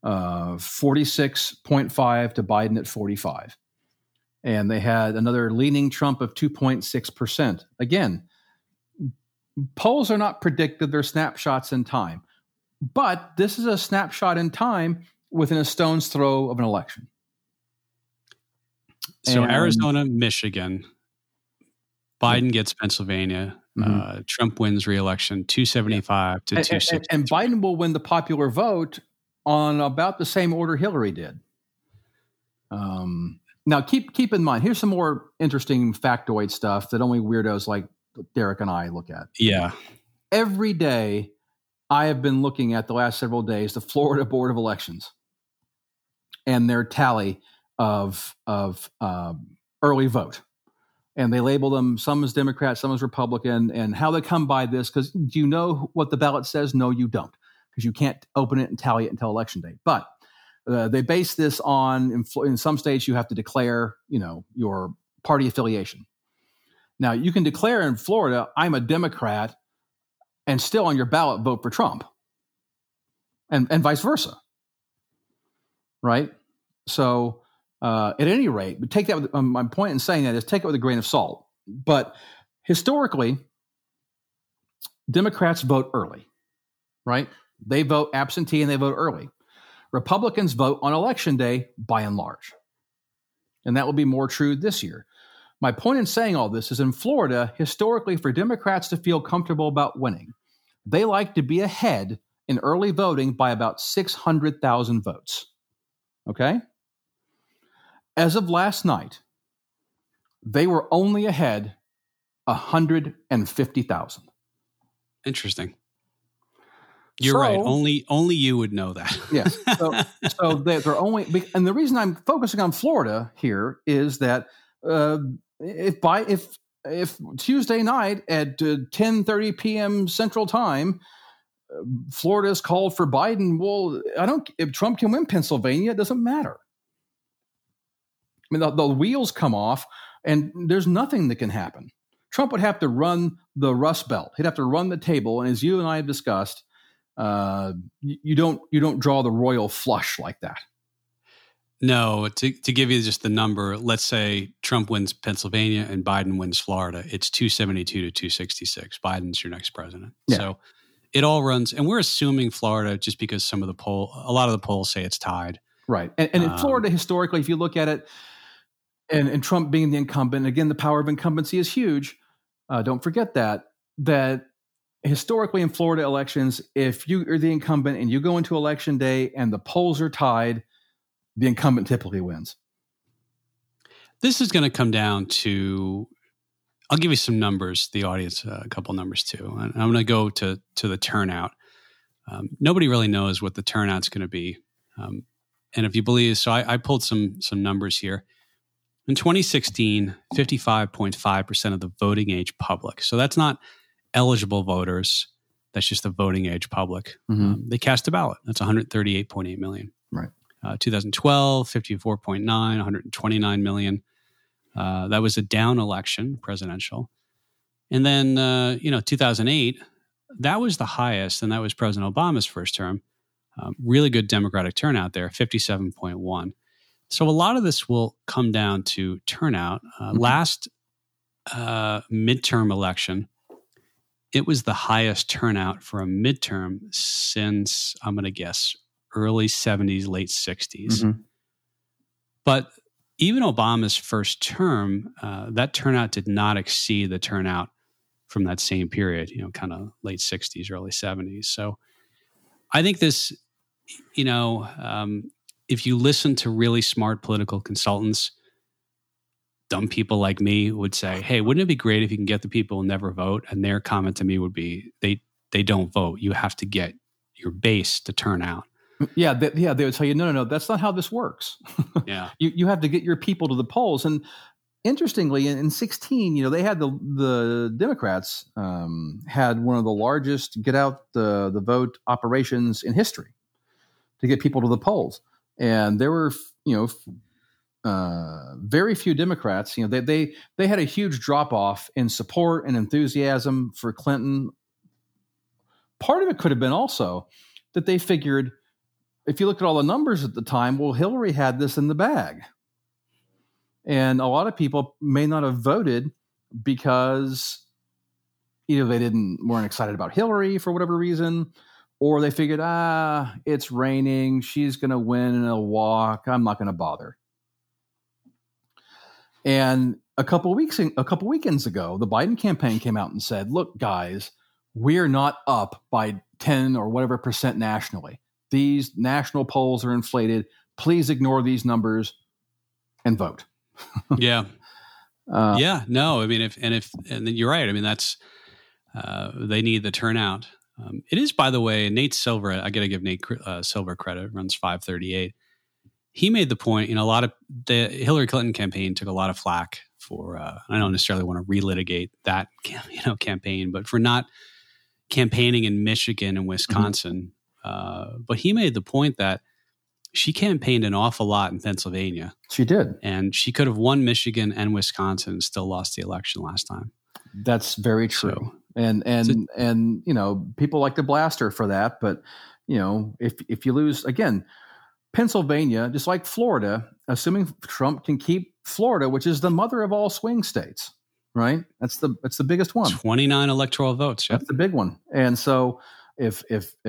46.5 to Biden at 45. And they had another leaning Trump of 2.6%. Again, polls are not predictive. They're snapshots in time. But this is a snapshot in time within a stone's throw of an election. So and Arizona, Michigan, Biden gets Pennsylvania. Trump wins re-election 275 to 260. And Biden will win the popular vote on about the same order Hillary did. Now, keep in mind, here's some more interesting factoid stuff that only weirdos like Derek and I look at. Yeah. Every day, I have been looking at the last several days, the Florida Board of Elections and their tally of early vote. And they label them, some as Democrat, some as Republican, and how they come by this, because do you know what the ballot says? No, you don't, because you can't open it and tally it until Election Day. But they base this on, in some states, you have to declare, you know, your party affiliation. Now, you can declare in Florida, I'm a Democrat, and still on your ballot vote for Trump, and vice versa, right? So at any rate, but take that with, my point in saying that is take it with a grain of salt. But historically, Democrats vote early, right? They vote absentee and they vote early. Republicans vote on Election Day by and large. And that will be more true this year. My point in saying all this is in Florida, historically, for Democrats to feel comfortable about winning, they like to be ahead in early voting by about 600,000 votes. Okay? As of last night, they were only ahead 150,000. Interesting. You're right. Only you would know that. Yes. So they're only, and the reason I'm focusing on Florida here is that if Tuesday night at 10:30 p.m. Central Time, Florida's called for Biden. Well, if Trump can win Pennsylvania, it doesn't matter. I mean, the wheels come off, and there's nothing that can happen. Trump would have to run the Rust Belt. He'd have to run the table, and as you and I have discussed, you don't draw the royal flush like that. No, to give you just the number, let's say Trump wins Pennsylvania and Biden wins Florida. It's 272 to 266. Biden's your next president. Yeah. So it all runs, and we're assuming Florida just because a lot of the polls say it's tied. Right. And in Florida, historically, if you look at it, and Trump being the incumbent, again, the power of incumbency is huge. Don't forget that historically in Florida elections, if you are the incumbent and you go into Election Day and the polls are tied, the incumbent typically wins. This is going to come down to, I'll give you some numbers, the audience, a couple numbers too. And I'm going to go to the turnout. Nobody really knows what the turnout's going to be. And if you believe, so I pulled some numbers here. In 2016, 55.5% of the voting age public. So that's not eligible voters. That's just the voting age public. Mm-hmm. They cast a ballot. That's 138.8 million. Right. 2012, 54.9, 129 million. That was a down election, presidential. And then, 2008, that was the highest, and that was President Obama's first term. Really good Democratic turnout there, 57.1. So a lot of this will come down to turnout. Last midterm election, it was the highest turnout for a midterm since, I'm going to guess, early 70s, late 60s. Mm-hmm. But even Obama's first term, that turnout did not exceed the turnout from that same period, kind of late 60s, early 70s. So I think this, if you listen to really smart political consultants, dumb people like me would say, hey, wouldn't it be great if you can get the people who never vote? And their comment to me would be, they don't vote. You have to get your base to turn out. Yeah, they would tell you, no, that's not how this works. Yeah, you have to get your people to the polls. And interestingly, in 2016, they had the Democrats had one of the largest get out the vote operations in history to get people to the polls. And there were, very few Democrats. They had a huge drop off in support and enthusiasm for Clinton Part of it could have been also that they figured, if you look at all the numbers at the time, well, Hillary had this in the bag. And a lot of people may not have voted because either they weren't excited about Hillary for whatever reason, or they figured, it's raining, she's going to win in a walk, I'm not going to bother. And a couple weekends ago, the Biden campaign came out and said, look, guys, we're not up by 10 or whatever percent nationally. These national polls are inflated. Please ignore these numbers and vote. Yeah. No, I mean, and you're right. I mean, that's, they need the turnout. It is, by the way, Nate Silver, I got to give Nate Silver credit, runs 538. He made the point, you know, the Hillary Clinton campaign took a lot of flack for, I don't necessarily want to relitigate that, campaign, but for not campaigning in Michigan and Wisconsin. Mm-hmm. But he made the point that she campaigned an awful lot in Pennsylvania. She did. And she could have won Michigan and Wisconsin and still lost the election last time. That's very true. So, and you know, people like to blast her for that, but you know, if you lose again, Pennsylvania, just like Florida, assuming Trump can keep Florida, which is the mother of all swing states, right? That's the biggest one. 29 electoral votes. Yep. That's the big one. And so if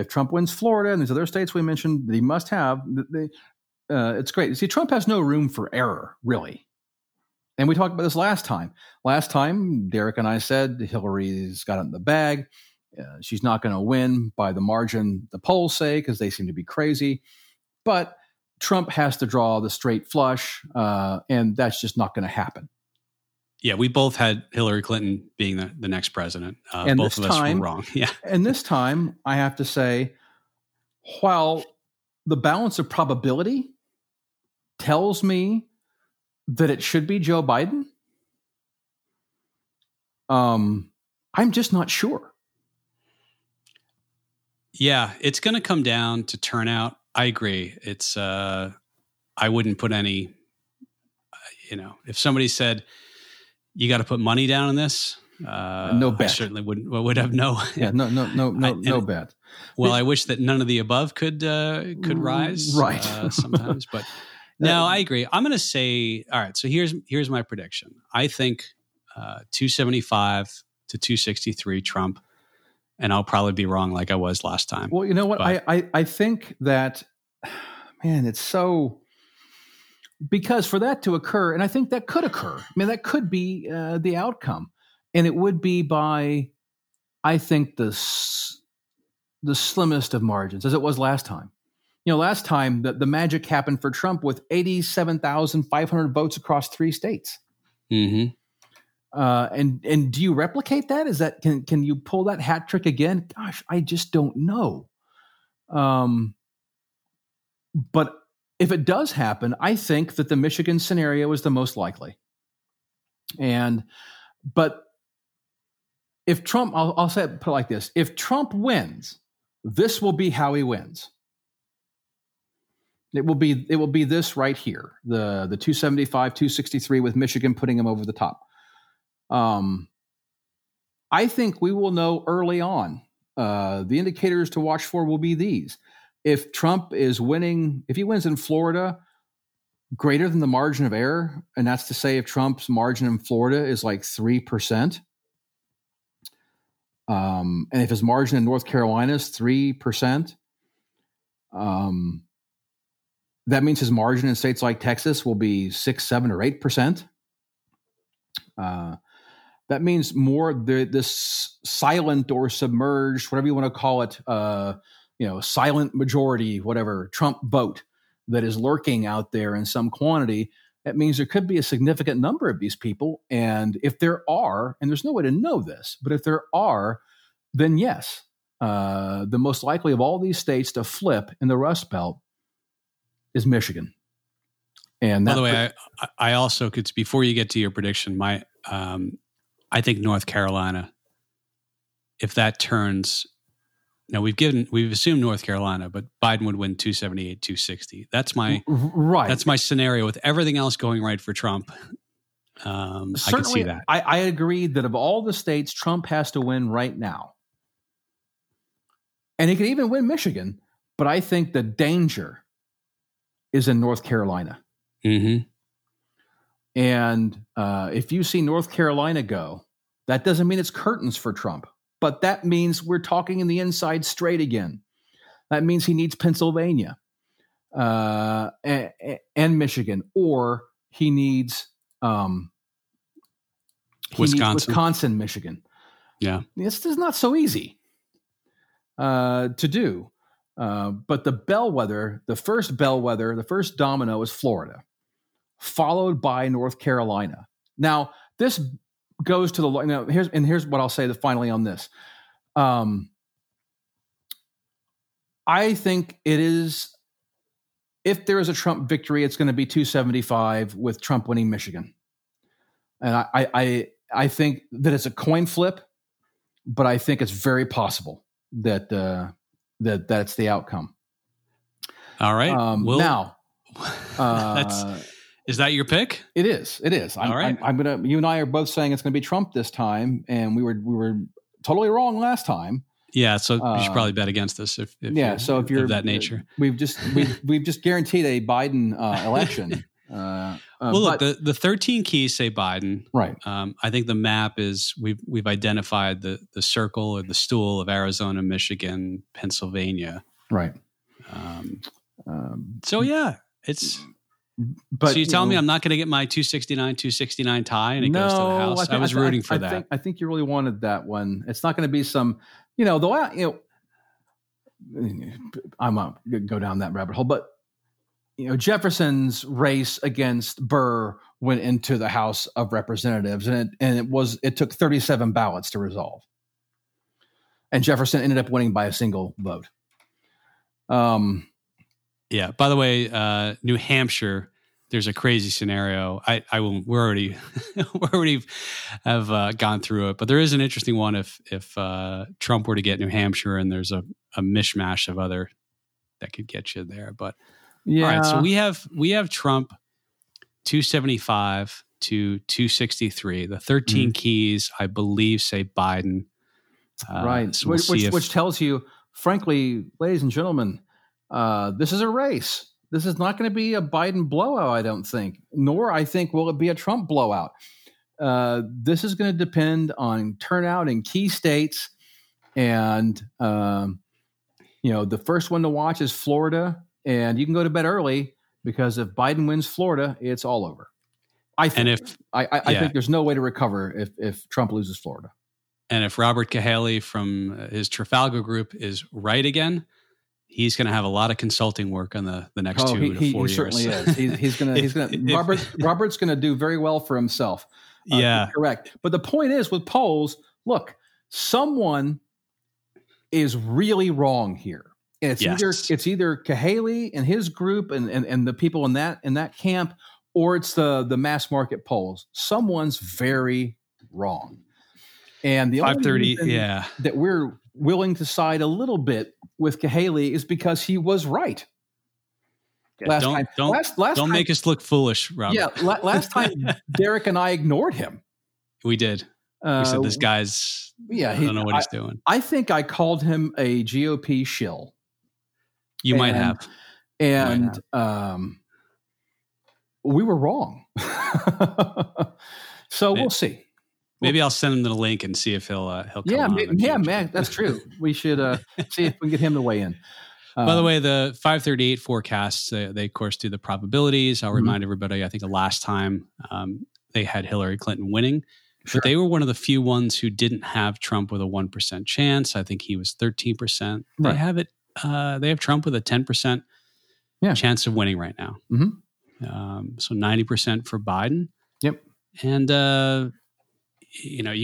Trump wins Florida and these other states we mentioned that he must have, it's great. See, Trump has no room for error, really. And we talked about this last time. Last time, Derek and I said Hillary's got it in the bag. She's not going to win by the margin the polls say because they seem to be crazy. But Trump has to draw the straight flush, and that's just not going to happen. Yeah, we both had Hillary Clinton being the next president. And both of us were wrong. Yeah. And this time, I have to say, while the balance of probability tells me that it should be Joe Biden, I'm just not sure. Yeah, it's going to come down to turnout. I agree. It's I wouldn't put any, if somebody said you got to put money down on this, no bet. I certainly would have no. Yeah, no bet. Well, I wish that none of the above could rise, right? Sometimes, but no, I agree. I'm going to say, all right. So here's my prediction. I think 275 to 263 Trump. And I'll probably be wrong like I was last time. Well, you know what? I think that, man, it's so... Because for that to occur, and I think that could occur. I mean, that could be the outcome. And it would be by, I think, the slimmest of margins, as it was last time. You know, last time, the magic happened for Trump with 87,500 votes across 3 states. Mm-hmm. And do you replicate that? Is that can you pull that hat trick again? Gosh, I just don't know. But if it does happen, I think that the Michigan scenario is the most likely. But if Trump, I'll say it, put it like this: if Trump wins, this will be how he wins. It will be this right here, the 275, 263 with Michigan putting him over the top. I think we will know early on, the indicators to watch for will be these. If Trump is winning, if he wins in Florida greater than the margin of error, and that's to say if Trump's margin in Florida is like 3%, and if his margin in North Carolina is 3%, that means his margin in states like Texas will be 6, 7, or 8%. That means more this silent or submerged, whatever you want to call it, silent majority, whatever, Trump vote that is lurking out there in some quantity. That means there could be a significant number of these people. And if there are, and there's no way to know this, but if there are, then yes, the most likely of all these states to flip in the Rust Belt is Michigan. And by the way, I also could, before you get to your prediction, my I think North Carolina, if that turns, now we've assumed North Carolina, but Biden would win 278, 260. That's my scenario with everything else going right for Trump. I can see that. I agree that of all the states, Trump has to win right now. And he could even win Michigan. But I think the danger is in North Carolina. Mm-hmm. And if you see North Carolina go, that doesn't mean it's curtains for Trump. But that means we're talking in the inside straight again. That means he needs Pennsylvania and Michigan, or he needs Wisconsin, Michigan. Yeah. This is not so easy to do. But the bellwether, the first domino is Florida, followed by North Carolina. Now, this goes to the law. Now, here's what I'll say finally on this. I think it is, if there is a Trump victory, it's going to be 275 with Trump winning Michigan. And I think that it's a coin flip, but I think it's very possible that that's the outcome. All right. Is that your pick? It is. It is. All right. I'm gonna. You and I are both saying it's going to be Trump this time, and we were totally wrong last time. Yeah. So you should probably bet against this. If you're of that nature, we've just guaranteed a Biden election. Look, the 13 keys say Biden. Right. I think the map is we've identified the circle or the stool of Arizona, Michigan, Pennsylvania. Right. So yeah, it's. But so you tell me I'm not going to get my 269 tie and it goes to the House. I was rooting for that. I think you really wanted that one. It's not going to be some, I'm not going to go down that rabbit hole, but Jefferson's race against Burr went into the House of Representatives, and it took 37 ballots to resolve. And Jefferson ended up winning by a single vote. Yeah. By the way, New Hampshire, there's a crazy scenario. We're already gone through it, but there is an interesting one if Trump were to get New Hampshire, and there's a mishmash of other that could get you there. But yeah. All right, so we have Trump 275 to 263. The 13 keys, I believe, say Biden. Right. So we'll which tells you, frankly, ladies and gentlemen, this is a race. This is not going to be a Biden blowout, I don't think, nor I think will it be a Trump blowout. This is going to depend on turnout in key states. And, the first one to watch is Florida. And you can go to bed early because if Biden wins Florida, it's all over. I think there's no way to recover if Trump loses Florida. And if Robert Cahaly from his Trafalgar group is right again, he's going to have a lot of consulting work on the next 2 to 4 years. He certainly is. Robert's going to do very well for himself. Yeah, correct. But the point is, with polls, look, someone is really wrong here. And it's either Cahaly and his group and the people in that camp, or it's the mass market polls. Someone's very wrong. And the only reason that we're willing to side a little bit with Cahaly is because he was right. Yeah, last time, make us look foolish, Robert. Yeah, last time Derek and I ignored him. We did. We said this guy's. Yeah, I don't know what he's doing. I think I called him a GOP shill. You might have. We were wrong. So maybe, we'll see. Maybe I'll send him the link and see if he'll come on. Yeah, man, that's true. We should see if we can get him to weigh in. By the way, the 538 forecasts, they of course do the probabilities. I'll remind everybody, I think the last time they had Hillary Clinton winning, sure. But they were one of the few ones who didn't have Trump with a 1% chance. I think he was 13%. Right. They have Trump with a 10% chance of winning right now. Mm-hmm. So 90% for Biden. Yep. And... you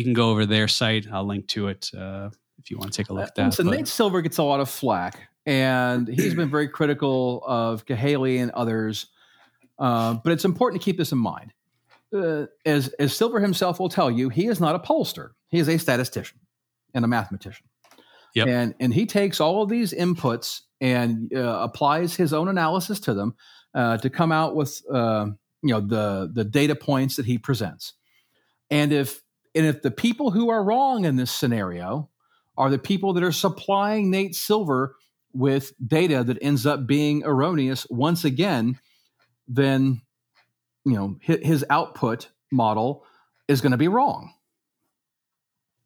can go over their site. I'll link to it if you want to take a look at that. So Nate Silver gets a lot of flack, and he's been very critical of Cahaly and others. But it's important to keep this in mind. As Silver himself will tell you, he is not a pollster. He is a statistician and a mathematician. Yep. And he takes all of these inputs and applies his own analysis to them to come out with the data points that he presents. And if the people who are wrong in this scenario are the people that are supplying Nate Silver with data that ends up being erroneous once again, then, you know, his output model is going to be wrong.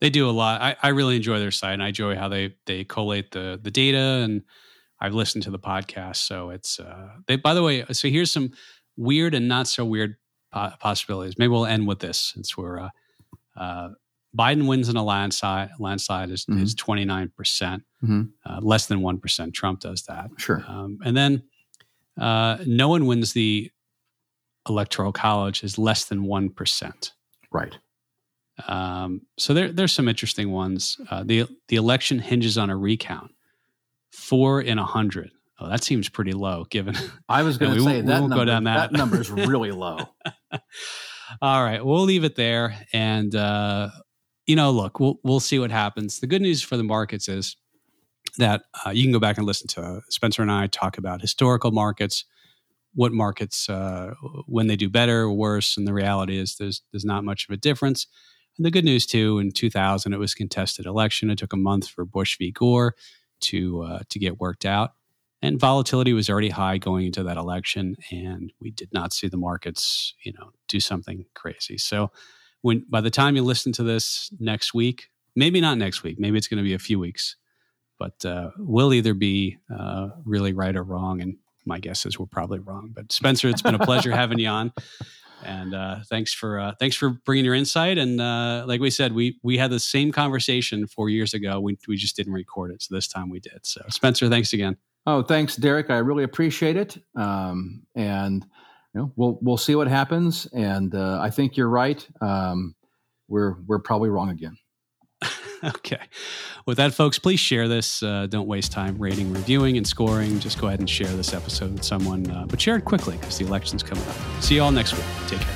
They do a lot. I really enjoy their site, and I enjoy how they collate the data, and I've listened to the podcast. So it's, they, by the way, so here's some weird and not so weird possibilities. Maybe we'll end with this, since we're, Biden wins in a landslide. Landslide is 29%, less than 1%. Trump does that. Sure. And then no one wins the Electoral College is less than 1%. Right. So there's some interesting ones. The election hinges on a recount. 4 in 100. Oh, that seems pretty low given. I was going to say that number is really low. All right. We'll leave it there. And, you know, look, we'll see what happens. The good news for the markets is that you can go back and listen to Spencer and I talk about historical markets, what markets, when they do better or worse. And the reality is there's not much of a difference. And the good news, too, in 2000, it was a contested election. It took a month for Bush v. Gore to get worked out. And volatility was already high going into that election, and we did not see the markets, you know, do something crazy. So by the time you listen to this next week, maybe not next week, maybe it's going to be a few weeks, but we'll either be really right or wrong. And my guess is we're probably wrong. But Spencer, it's been a pleasure having you on. And thanks for bringing your insight. And like we said, we had the same conversation 4 years ago. We just didn't record it. So this time we did. So Spencer, thanks again. Oh, thanks, Derek. I really appreciate it. And you know, we'll see what happens. And I think you're right. We're probably wrong again. Okay. With that, folks, please share this. Don't waste time rating, reviewing, and scoring. Just go ahead and share this episode with someone. But share it quickly because the election's coming up. See you all next week. Take care.